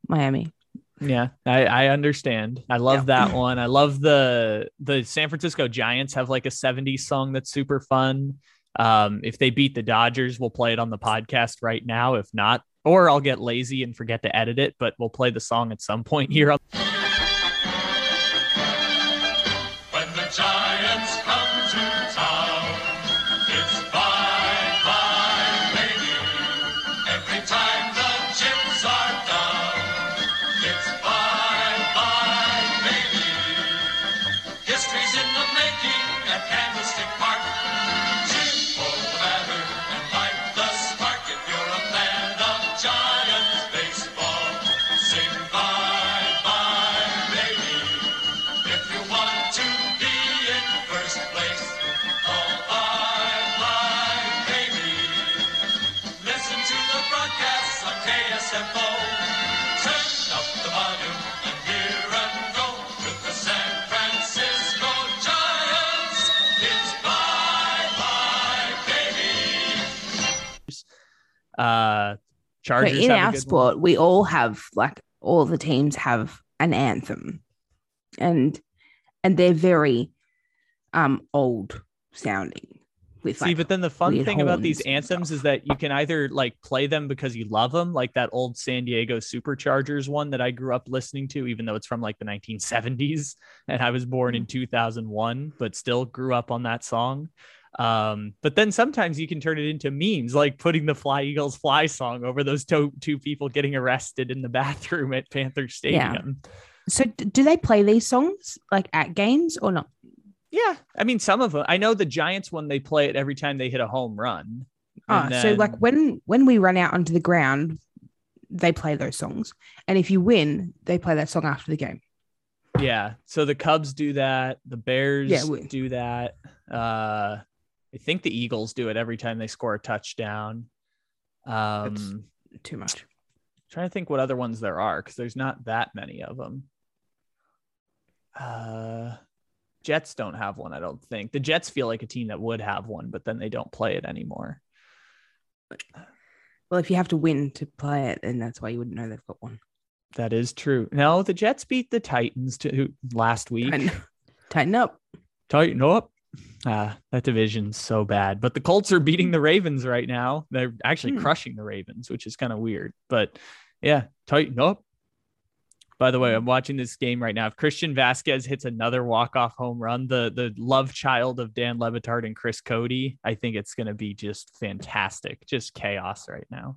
Miami. Yeah, I understand. I love that one. I love the San Francisco Giants have like a 70s song that's super fun. If they beat the Dodgers, we'll play it on the podcast right now. If not, or I'll get lazy and forget to edit it, but we'll play the song at some point here. When the Giants come to town, it's bye-bye, baby. Every time the chips are down. Turn up the volume and Chargers. But in our sport, we all have, like, all the teams have an anthem, and they're very old sounding. With, see, like, but then the fun thing about these anthems is that you can either, like, play them because you love them, like that old San Diego Superchargers one that I grew up listening to, even though it's from like the 1970s and I was born in 2001, but still grew up on that song. But then sometimes you can turn it into memes, like putting the Fly Eagles Fly song over those two people getting arrested in the bathroom at Panther Stadium. Yeah. So do they play these songs like at games or not? Yeah. I mean, some of them, I know the Giants one, they play it every time they hit a home run. So like when we run out onto the ground, they play those songs. And if you win, they play that song after the game. Yeah. So the Cubs do that. The Bears do that. I think the Eagles do it every time they score a touchdown. That's too much. I'm trying to think what other ones there are, because there's not that many of them. Jets don't have one, I don't think. The Jets feel like a team that would have one, but then they don't play it anymore. Well, if you have to win to play it, then that's why you wouldn't know they've got one. That is true. No, the Jets beat the Titans last week. Tighten up. That division's so bad. But the Colts are beating the Ravens right now. They're actually crushing the Ravens, which is kind of weird. But yeah, tighten up. By the way, I'm watching this game right now. If Christian Vázquez hits another walk-off home run, the love child of Dan Levitard and Chris Cody, I think it's going to be just fantastic. Just chaos right now.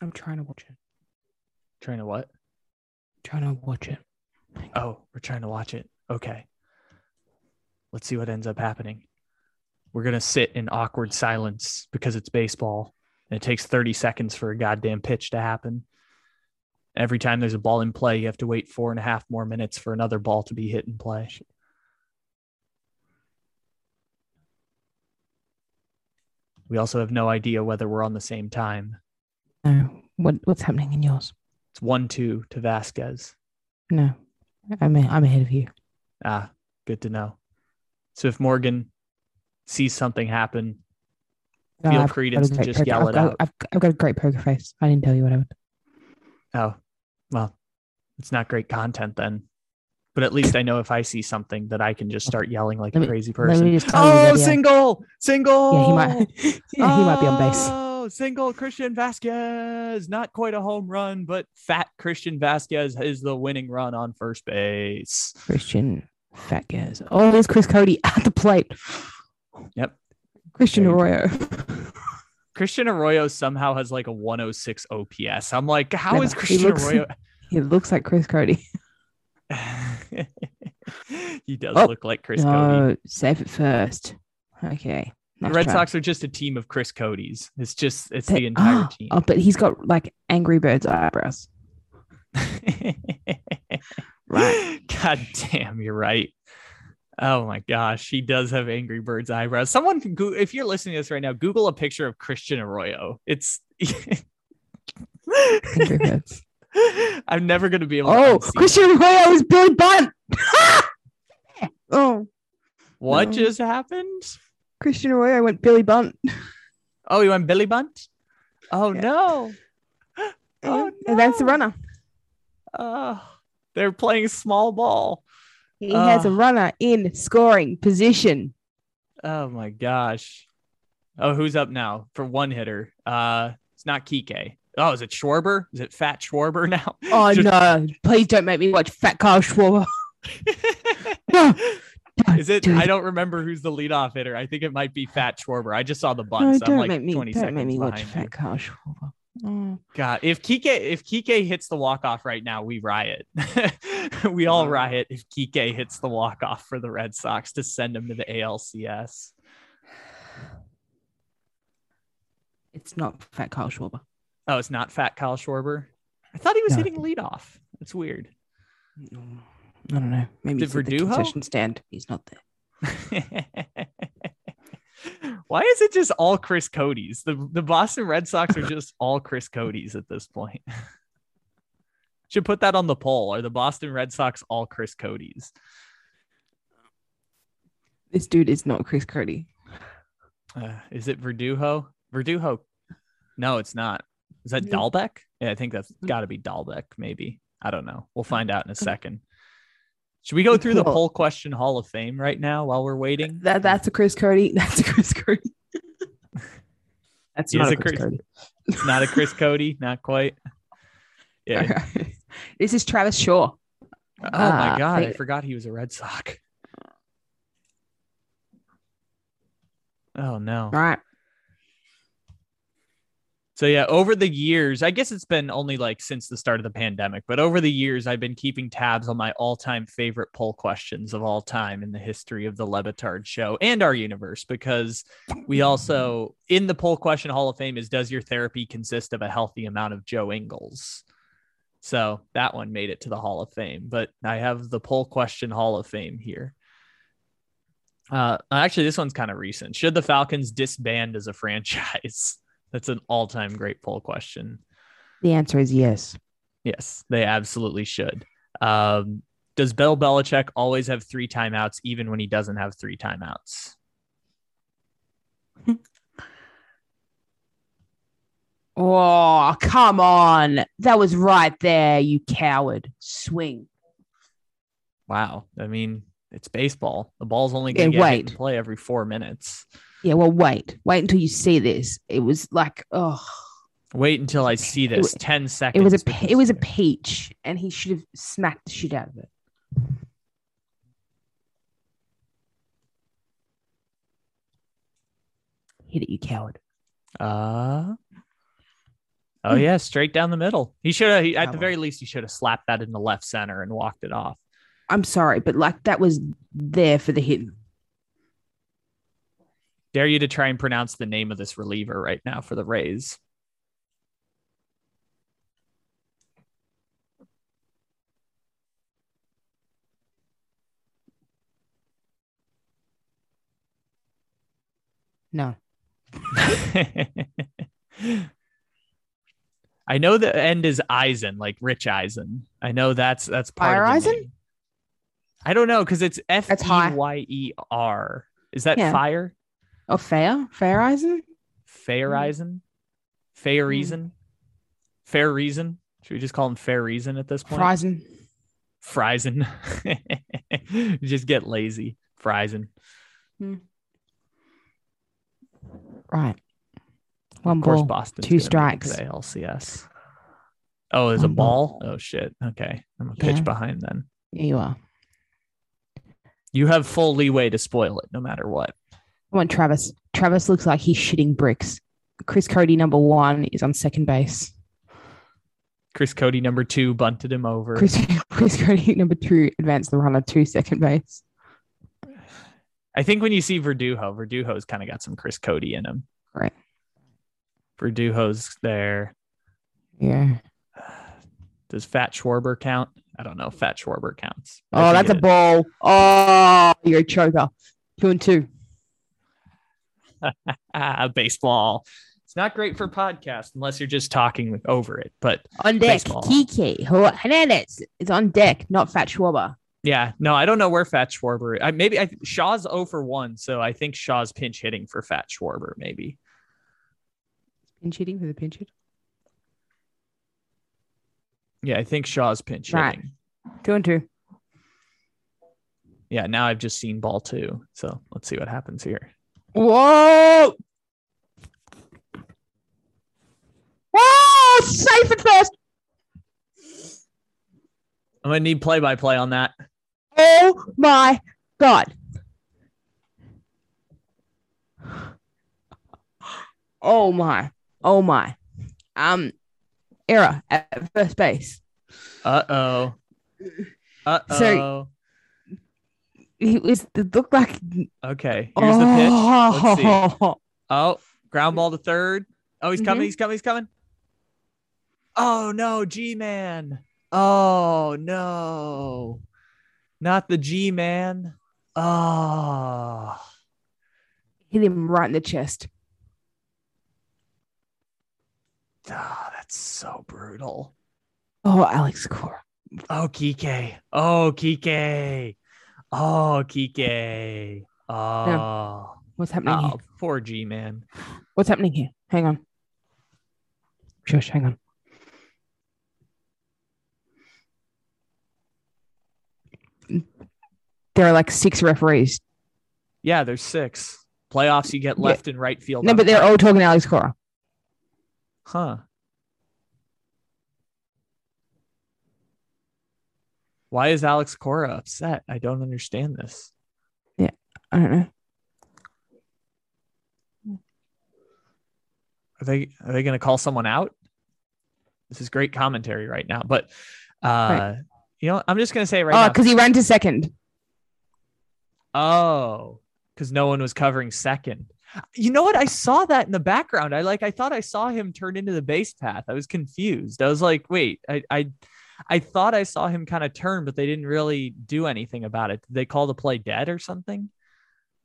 I'm trying to watch it. Trying to what? Trying to watch it. Oh, we're trying to watch it. Okay. Let's see what ends up happening. We're going to sit in awkward silence because it's baseball and it takes 30 seconds for a goddamn pitch to happen. Every time there's a ball in play, you have to wait 4.5 more minutes for another ball to be hit in play. We also have no idea whether we're on the same time. No. What's happening in yours? It's 1-2 to Vasquez. No. I'm ahead of you. Ah, good to know. So if Morgan sees something happen, feel free to just yell it out. I've got a great poker face. I didn't tell you what I would. Oh, well, it's not great content then. But at least I know if I see something that I can just start yelling like a crazy person. Oh, single. Yeah, he might be on base. Single Christian Vázquez, not quite a home run, but fat Christian Vázquez is the winning run on first base. Christian Vázquez. Oh, there's Chris Cody at the plate. Yep. Christian Arroyo. Christian Arroyo somehow has like a 106 OPS. I'm like, how is Christian Arroyo? He looks like Chris Cody. He does look like Chris Cody. Save it first. Okay. The Red Sox are just a team of Chris Cody's. It's just, it's the entire team. Oh, but he's got like Angry Birds eyebrows. Right. God damn, you're right. Oh my gosh. He does have Angry Birds eyebrows. Someone can Google, if you're listening to this right now, Google a picture of Christian Arroyo. It's Angry Birds. I'm never going to be able to. Oh, Christian Arroyo is Billy Bunt. Oh. What just happened? Christian Arroyo went Billy Bunt. Oh, you went Billy Bunt? Oh, yeah. No. Oh, no. And that's the runner. They're playing small ball. He has a runner in scoring position. Oh, my gosh. Oh, who's up now for one hitter? It's not Kike. Oh, is it Schwarber? Is it Fat Schwarber now? Oh, no. Please don't make me watch Fat Carl Schwarber. No. Is it? I don't remember who's the leadoff hitter. I think it might be Fat Schwarber. I just saw the bunts. No, I'm like 20 seconds behind. Don't make me watch Fat Carl Schwarber. Oh. God, if Kike hits the walk-off right now, we riot. We all riot if Kike hits the walk-off for the Red Sox to send him to the ALCS. It's not Fat Carl Schwarber. Oh, it's not Fat Carl Schwarber? I thought he was hitting leadoff. That's weird. No. I don't know. Maybe he's at the concession stand. He's not there. Why is it just all Chris Cody's? The Boston Red Sox are just all Chris Cody's at this point. Should put that on the poll. Are the Boston Red Sox all Chris Cody's? This dude is not Chris Cody. Is it Verdugo? Verdugo? No, it's not. Is that Dahlbeck? Yeah, I think that's got to be Dahlbeck, maybe. I don't know. We'll find out in a second. Should we go through the poll question Hall of Fame right now while we're waiting? That's a Chris Cody. That's a Chris Cody. That's not a Chris Cody. It's not a Chris Cody. Not quite. Yeah. Right. This is Travis Shaw. Oh, my God. I forgot he was a Red Sox. Oh, no. All right. So, yeah, over the years, I guess it's been only like since the start of the pandemic, but over the years, I've been keeping tabs on my all-time favorite poll questions of all time in the history of the Le Batard Show and our universe, because we also, in the poll question Hall of Fame is, does your therapy consist of a healthy amount of Joe Ingles? So that one made it to the Hall of Fame, but I have the poll question Hall of Fame here. Actually, this one's kind of recent. Should the Falcons disband as a franchise? That's an all-time great poll question. The answer is yes. Yes, they absolutely should. Does Bill Belichick always have three timeouts, even when he doesn't have three timeouts? Oh, come on. That was right there, you coward. Swing. Wow. I mean, it's baseball. The ball's only going to get hit and play every 4 minutes. Yeah, well, wait until you see this. It was like, oh, wait until I see this. 10 seconds. It was a peach, and he should have smacked the shit out of it. Hit it, you coward! Oh yeah, straight down the middle. He should have. At the very least, he should have slapped that into left center and walked it off. I'm sorry, but like that was there for the hit. Dare you to try and pronounce the name of this reliever right now for the Rays. No. I know the end is Eisen, like Rich Eisen. I know that's part Fire of Eisen? Name. I don't know, because it's F-E-Y-E-R. Is that fire? Oh, Fair reason. Should we just call him Fair Reason at this point? Friesen. Just get lazy. Friesen. Right. One ball, Boston's two strikes. ALCS. Oh, there's One a ball. Oh, shit. Okay. I'm a pitch behind then. Yeah, you are. You have full leeway to spoil it no matter what. I want Travis. Travis looks like he's shitting bricks. Chris Cody, number one, is on second base. Chris Cody, number two, bunted him over. Chris Cody, number two, advanced the runner to second base. I think when you see Verdugo's kind of got some Chris Cody in him. Right. Verdugo's there. Yeah. Does Fat Schwarber count? I don't know. Fat Schwarber counts. Oh, that's a ball. Oh, you're a choker. 2-2. Baseball. It's not great for podcasts unless you're just talking over it. But on deck, baseball. Kiki Hernandez is on deck, not Fat Schwarber. Yeah, no, I don't know where Fat Schwarber. Shaw's 0-for-1, so I think Shaw's pinch hitting for Fat Schwarber. Maybe pinch hitting for the pinch hit. Yeah, I think Shaw's pinch hitting. 2-2. Yeah, now I've just seen ball two, so let's see what happens here. Whoa! Whoa! Safe at first. I'm gonna need play-by-play on that. Oh my God! Oh my! Oh my! Error at first base. Uh oh. So, it looked like... Okay, here's the pitch. Let's see. Oh, ground ball to third. Oh, he's coming, he's coming. Oh, no, G-Man. Oh, no. Not the G-Man. Oh. Hit him right in the chest. Oh, that's so brutal. Oh, Alex Cora. Oh, Kike. Oh, Kike. Oh, Kike. Oh. Yeah. What's happening here? Poor G, man. What's happening here? Hang on. Shush, hang on. There are like six referees. Yeah, there's six. Playoffs, you get left and right field. No, but they're all talking Alex Cora. Huh. Why is Alex Cora upset? I don't understand this. Yeah, I don't know. Are they going to call someone out? This is great commentary right now, but right. You know, I'm just going to say right now. Oh, because he ran to second. Oh, because no one was covering second. You know what? I saw that in the background. I thought I saw him turn into the base path. I was confused. I was like, wait, I thought I saw him kind of turn, but they didn't really do anything about it. Did they call the play dead or something?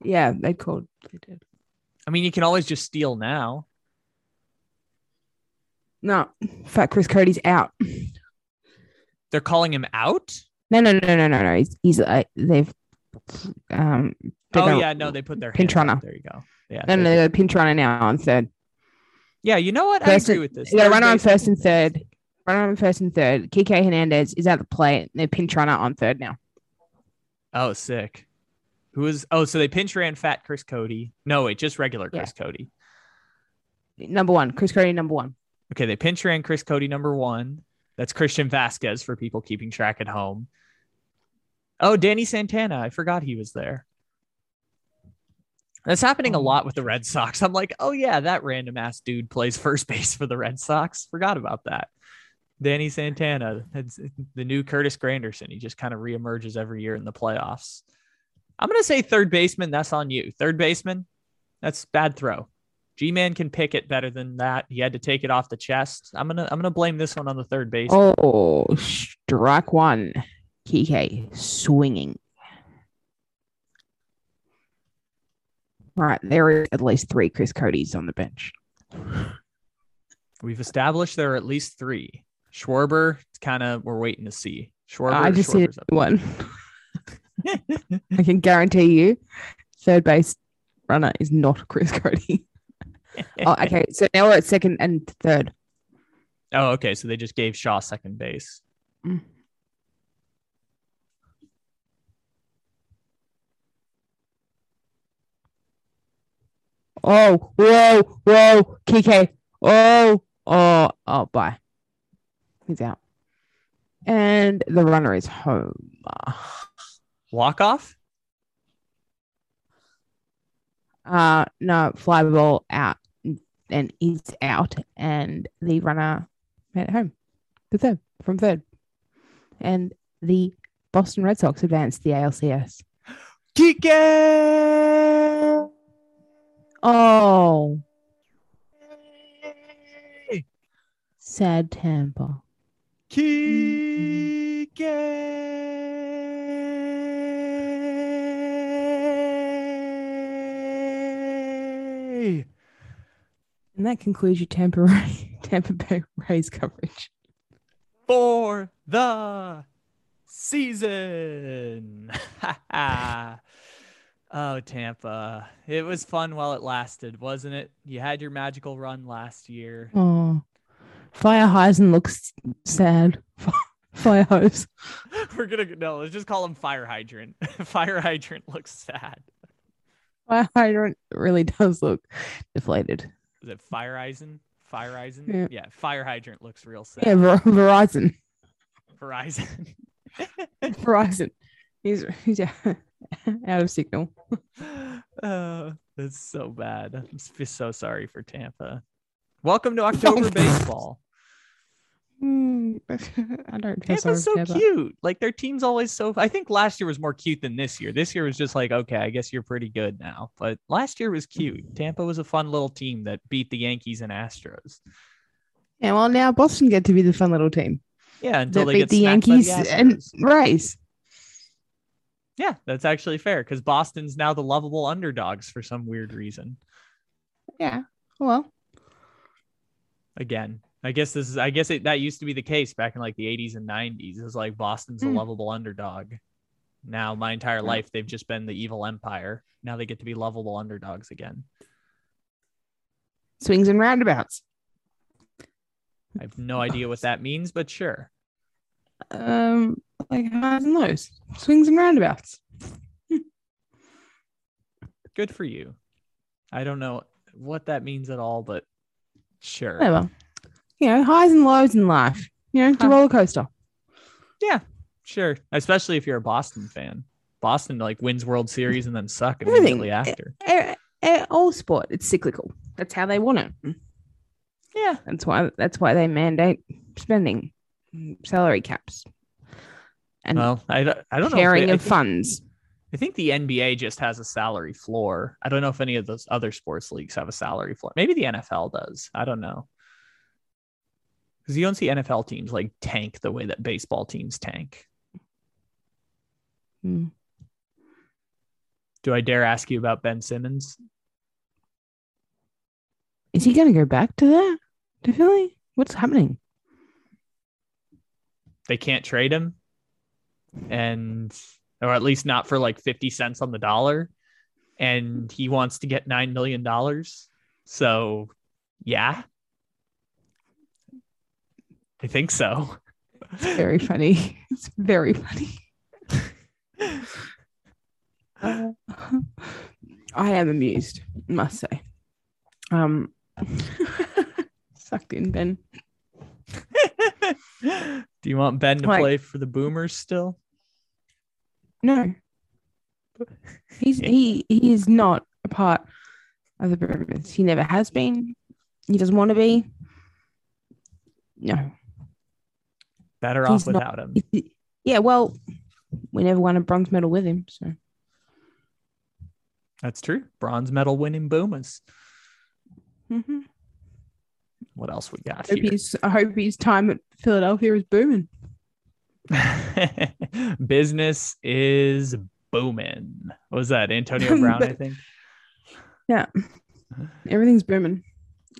Yeah, they did. I mean, you can always just steal now. No, fat Chris Cody's out. They're calling him out? No. He's they've. They put their Pintrona. There you go. Yeah. No, they're Pintrona now on third. Yeah, you know what? I agree with this. Yeah, runner on first and third. Kike Hernandez is out of the play. They're pinch runner on third now. Oh, sick. So they pinch ran fat Chris Cody. No, wait, just regular Chris Cody. Chris Cody, number one. Okay, they pinch ran Chris Cody, number one. That's Christian Vázquez for people keeping track at home. Oh, Danny Santana. I forgot he was there. That's happening a lot with the Red Sox. I'm like, oh, yeah, that random ass dude plays first base for the Red Sox. Forgot about that. Danny Santana, the new Curtis Granderson. He just kind of reemerges every year in the playoffs. I'm going to say third baseman. That's on you. Third baseman. That's bad throw. G-Man can pick it better than that. He had to take it off the chest. I'm going to blame this one on the third base. Oh, strike one. Kike swinging. All right. There are at least three Chris Codys on the bench. We've established there are at least three. Schwarber, kind of, we're waiting to see. I just see one. I can guarantee you, third base runner is not Chris Cody. Okay. So now we're at second and third. Oh, okay. So they just gave Shaw second base. Mm. Oh, whoa, Kike. Oh, bye. He's out. And the runner is home. Walk off? No, fly ball out. And he's out. And the runner made it home. From third. And the Boston Red Sox advanced the ALCS. Kike! Oh. Sad Tampa. Kike. And that concludes your Tampa Bay Rays coverage. For the season. Oh, Tampa. It was fun while it lasted, wasn't it? You had your magical run last year. Oh. Fire Heisen looks sad. Fire hose. Let's just call him Fire Hydrant. Fire Hydrant looks sad. Fire Hydrant really does look deflated. Is it Fire Eisen? Fire Eisen? Yeah, Fire Hydrant looks real sad. Yeah, Verizon. Verizon. He's out of signal. That's so bad. I'm so sorry for Tampa. Welcome to October baseball. I don't think Tampa's so cute. Like their team's always so. I think last year was more cute than this year. This year was just like, okay, I guess you're pretty good now. But last year was cute. Tampa was a fun little team that beat the Yankees and Astros. Yeah, well, now Boston get to be the fun little team. Yeah, until they get the Yankees and Rays. Yeah, that's actually fair because Boston's now the lovable underdogs for some weird reason. Yeah, well. Again, I guess this is, I guess it, that used to be the case back in like the 80s and 90s. It was like Boston's a lovable underdog. Now my entire life, they've just been the evil empire. Now they get to be lovable underdogs again. Swings and roundabouts. I have no idea what that means, but sure. Like highs and lows, swings and roundabouts. Good for you. I don't know what that means at all, but sure. Oh, well. You know, highs and lows in life. You know, it's a roller coaster. Yeah, sure. Especially if you're a Boston fan. Boston like wins World Series and then suck immediately after. All sport, it's cyclical. That's how they want it. Yeah, that's why they mandate spending, salary caps, and I don't know, sharing of funds. I think the NBA just has a salary floor. I don't know if any of those other sports leagues have a salary floor. Maybe the NFL does. I don't know. Because you don't see NFL teams like tank the way that baseball teams tank. Hmm. Do I dare ask you about Ben Simmons? Is he going to go back to that? To Philly? What's happening? They can't trade him. And, or at least not for like 50 cents on the dollar. And he wants to get $9 million. So, yeah. I think so. It's very funny. It's very funny. I am amused, must say. Sucked in, Ben. Do you want Ben to play for the Boomers still? No. He is not a part of the Boomers. He never has been. He doesn't want to be. No. Better off without him. Yeah, well, we never won a bronze medal with him, so that's true. Bronze medal winning Boomers. Mm-hmm. What else we got? I hope his time at Philadelphia is booming. Business is booming. What was that? Antonio Brown, I think. Yeah. Everything's booming.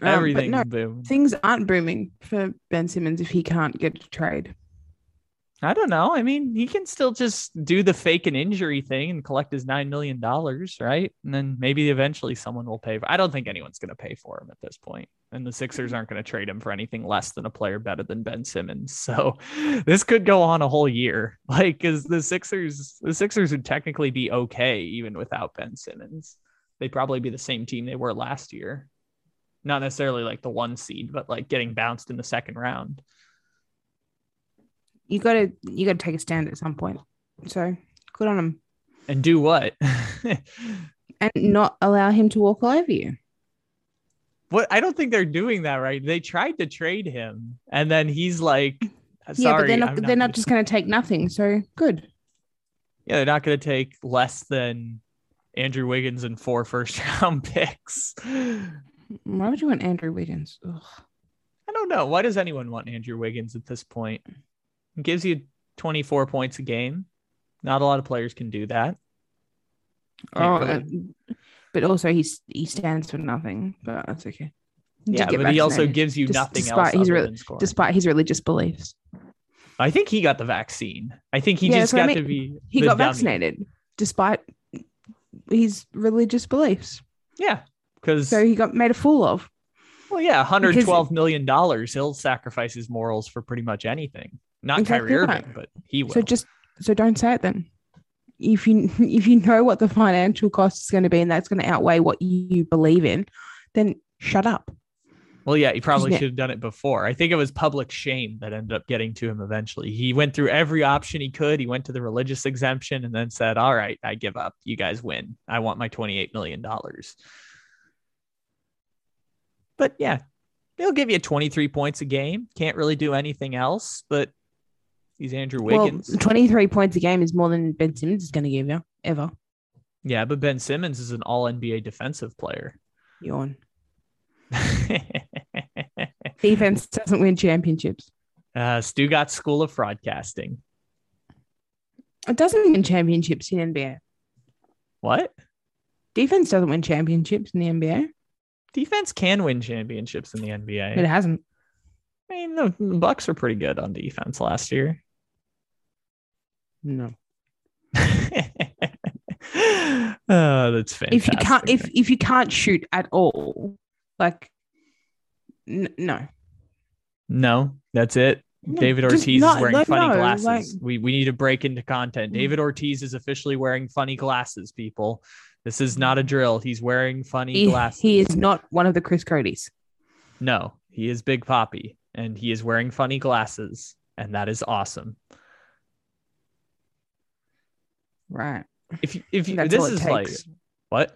Everything's booming. Things aren't booming for Ben Simmons if he can't get a trade. I don't know. I mean, he can still just do the fake an injury thing and collect his $9 million, right? And then maybe eventually someone will pay. I don't think anyone's going to pay for him at this point. And the Sixers aren't going to trade him for anything less than a player better than Ben Simmons. So this could go on a whole year. Like, because the Sixers would technically be okay even without Ben Simmons. They'd probably be the same team they were last year. Not necessarily like the one seed, but like getting bounced in the second round. You gotta take a stand at some point. So good on him. And do what? And not allow him to walk all over you. What? I don't think they're doing that right. They tried to trade him, and then he's like, "Sorry, yeah, but they're not just going to take nothing." So good. Yeah, they're not going to take less than Andrew Wiggins and 4 first-round picks. Why would you want Andrew Wiggins? Ugh. I don't know. Why does anyone want Andrew Wiggins at this point? Gives you 24 points a game. Not a lot of players can do that. But also he stands for nothing. But that's okay. Yeah, but he also gives you nothing else despite his religious beliefs. I think he got the vaccine. I think he just got to be. He got vaccinated despite his religious beliefs. Yeah, because so he got made a fool of. Well, yeah, $112 million. He'll sacrifice his morals for pretty much anything. Not exactly Kyrie Irving, but he will. So don't say it then. If you know what the financial cost is going to be and that's going to outweigh what you believe in, then shut up. Well, yeah, he probably should have done it before. I think it was public shame that ended up getting to him eventually. He went through every option he could. He went to the religious exemption and then said, "All right, I give up. You guys win. I want my $28 million." But yeah. They'll give you 23 points a game. Can't really do anything else, but he's Andrew Wiggins. Well, 23 points a game is more than Ben Simmons is going to give you, ever. Yeah, but Ben Simmons is an all-NBA defensive player. Yawn. Defense doesn't win championships. Stugat's School of Broadcasting. It doesn't win championships in NBA. What? Defense doesn't win championships in the NBA. Defense can win championships in the NBA. It hasn't. I mean, the Bucs were pretty good on defense last year. No. That's fantastic. If you can't shoot at all, like, no, that's it. No, David Ortiz is wearing funny glasses. Like, we need to break into content. David Ortiz is officially wearing funny glasses, people. This is not a drill. He's wearing funny glasses. He is not one of the Chris Codys. No, he is Big Papi, and he is wearing funny glasses, and that is awesome. Right. If that's this is takes. Like what?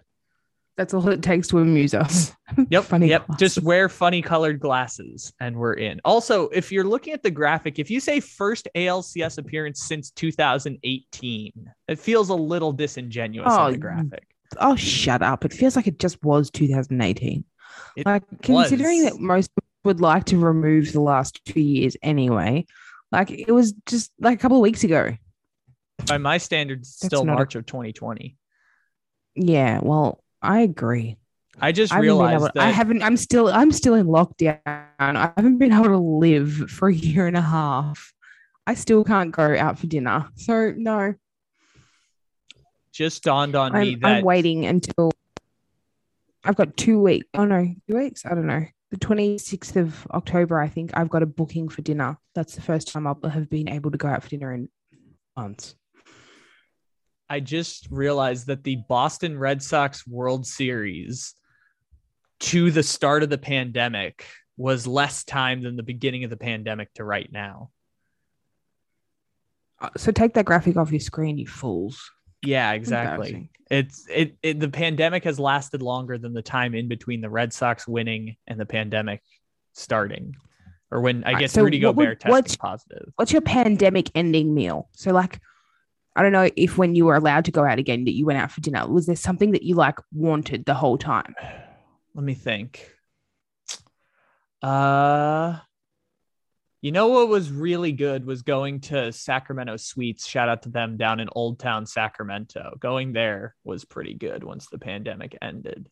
That's all it takes to amuse us. Yep. Funny glasses. Just wear funny colored glasses and we're in. Also, if you're looking at the graphic, if you say first ALCS appearance since 2018, it feels a little disingenuous on the graphic. Oh, shut up. It feels like it just was 2018. Considering that most would like to remove the last 2 years anyway, like it was just like a couple of weeks ago. By my standards, still March of 2020. Yeah, well, I agree. I just realized that I'm still in lockdown. I haven't been able to live for a year and a half. I still can't go out for dinner. So no. Just dawned on me that I'm waiting until I've got 2 weeks. Oh no, 2 weeks? I don't know. The 26th of October, I think I've got a booking for dinner. That's the first time I'll have been able to go out for dinner in months. I just realized that the Boston Red Sox World Series to the start of the pandemic was less time than the beginning of the pandemic to right now. So take that graphic off your screen, you fools. Yeah, exactly. The pandemic has lasted longer than the time in between the Red Sox winning and the pandemic starting. Or when, I guess, Rudy Gobert tested positive. What's your pandemic ending meal? So like, I don't know if when you were allowed to go out again that you went out for dinner. Was there something that you like wanted the whole time? Let me think. You know what was really good was going to Sacramento Suites. Shout out to them down in Old Town Sacramento. Going there was pretty good once the pandemic ended.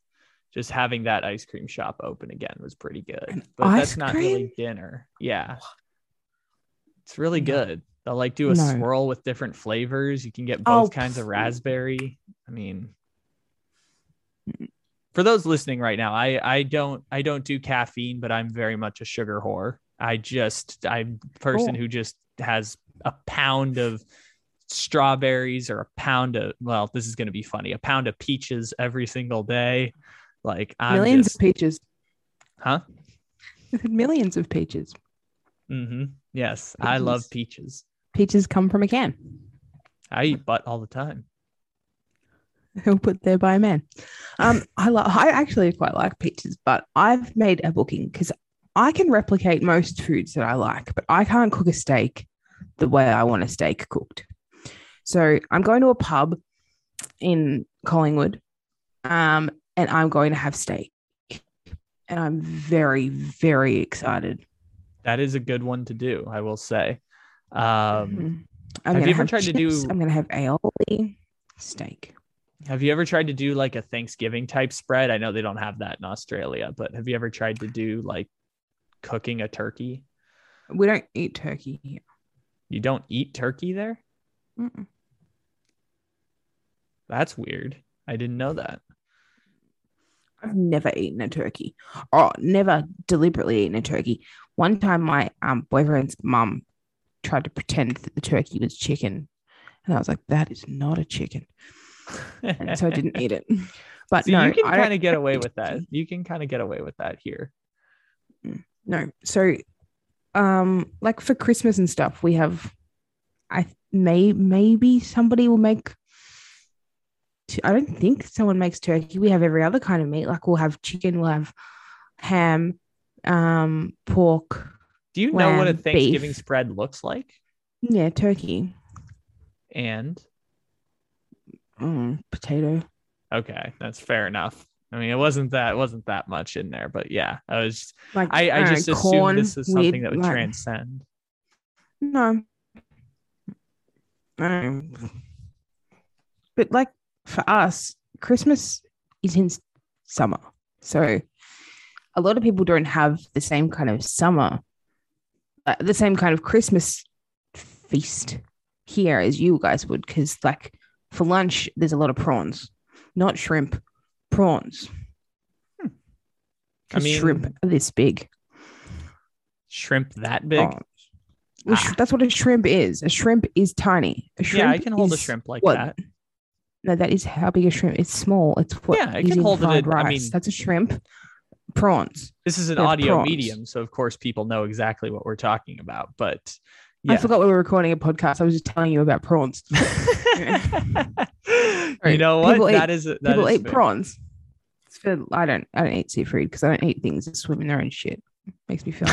Just having that ice cream shop open again was pretty good. But that's not really dinner. Yeah. It's really good. They'll like do a swirl with different flavors. You can get both kinds of raspberry. I mean, for those listening right now, I don't do caffeine, but I'm very much a sugar whore. I'm a person who just has a pound of strawberries or a pound of, well, this is going to be funny, a pound of peaches every single day. Like millions of peaches. Huh? Millions of peaches. Mm-hmm. Yes. Peaches. I love peaches. Peaches come from a can. I eat butt all the time. He'll put there by a man. I actually quite like peaches, but I've made a booking because I can replicate most foods that I like, but I can't cook a steak the way I want a steak cooked. So I'm going to a pub in Collingwood, and I'm going to have steak, and I'm very, very excited. That is a good one to do, I will say. I'm going to have aioli steak. Have you ever tried to do like a Thanksgiving type spread? I know they don't have that in Australia, but have you ever tried to do like cooking a turkey? We don't eat turkey here. You don't eat turkey there? Mm-mm. That's weird. I didn't know that. I've never eaten a turkey or never deliberately eaten a turkey. One time my boyfriend's mum tried to pretend that the turkey was chicken. And I was like, that is not a chicken. And so I didn't eat it. But so no, you can kind of get away with that. You can kind of get away with that here. No. So like for Christmas and stuff, we have, maybe somebody will make, I don't think someone makes turkey. We have every other kind of meat. Like we'll have chicken, we'll have ham, pork. Do you know what a Thanksgiving spread looks like? Yeah, turkey. And? Potato. Okay, that's fair enough. I mean, it wasn't that much in there, but yeah, I was like, I just assumed this is something that would like, transcend. No. But like, for us, Christmas is in summer. So a lot of people don't have the same kind of summer the same kind of Christmas feast here as you guys would, because like for lunch there's a lot of prawns, not shrimp, prawns. I mean, shrimp this big. Shrimp that big? Oh. Well, that's what a shrimp is. A shrimp is tiny. A shrimp I can hold a shrimp like that. No, that is how big a shrimp. It's small. It's what? Yeah, I can hold it. Rice. I mean, that's a shrimp. Prawns. This is an audio medium, so of course people know exactly what we're talking about. But yeah. I forgot we were recording a podcast. I was just telling you about prawns. You know what? People eat prawns. I don't eat seafood because I don't eat things that swim in their own shit. Makes me feel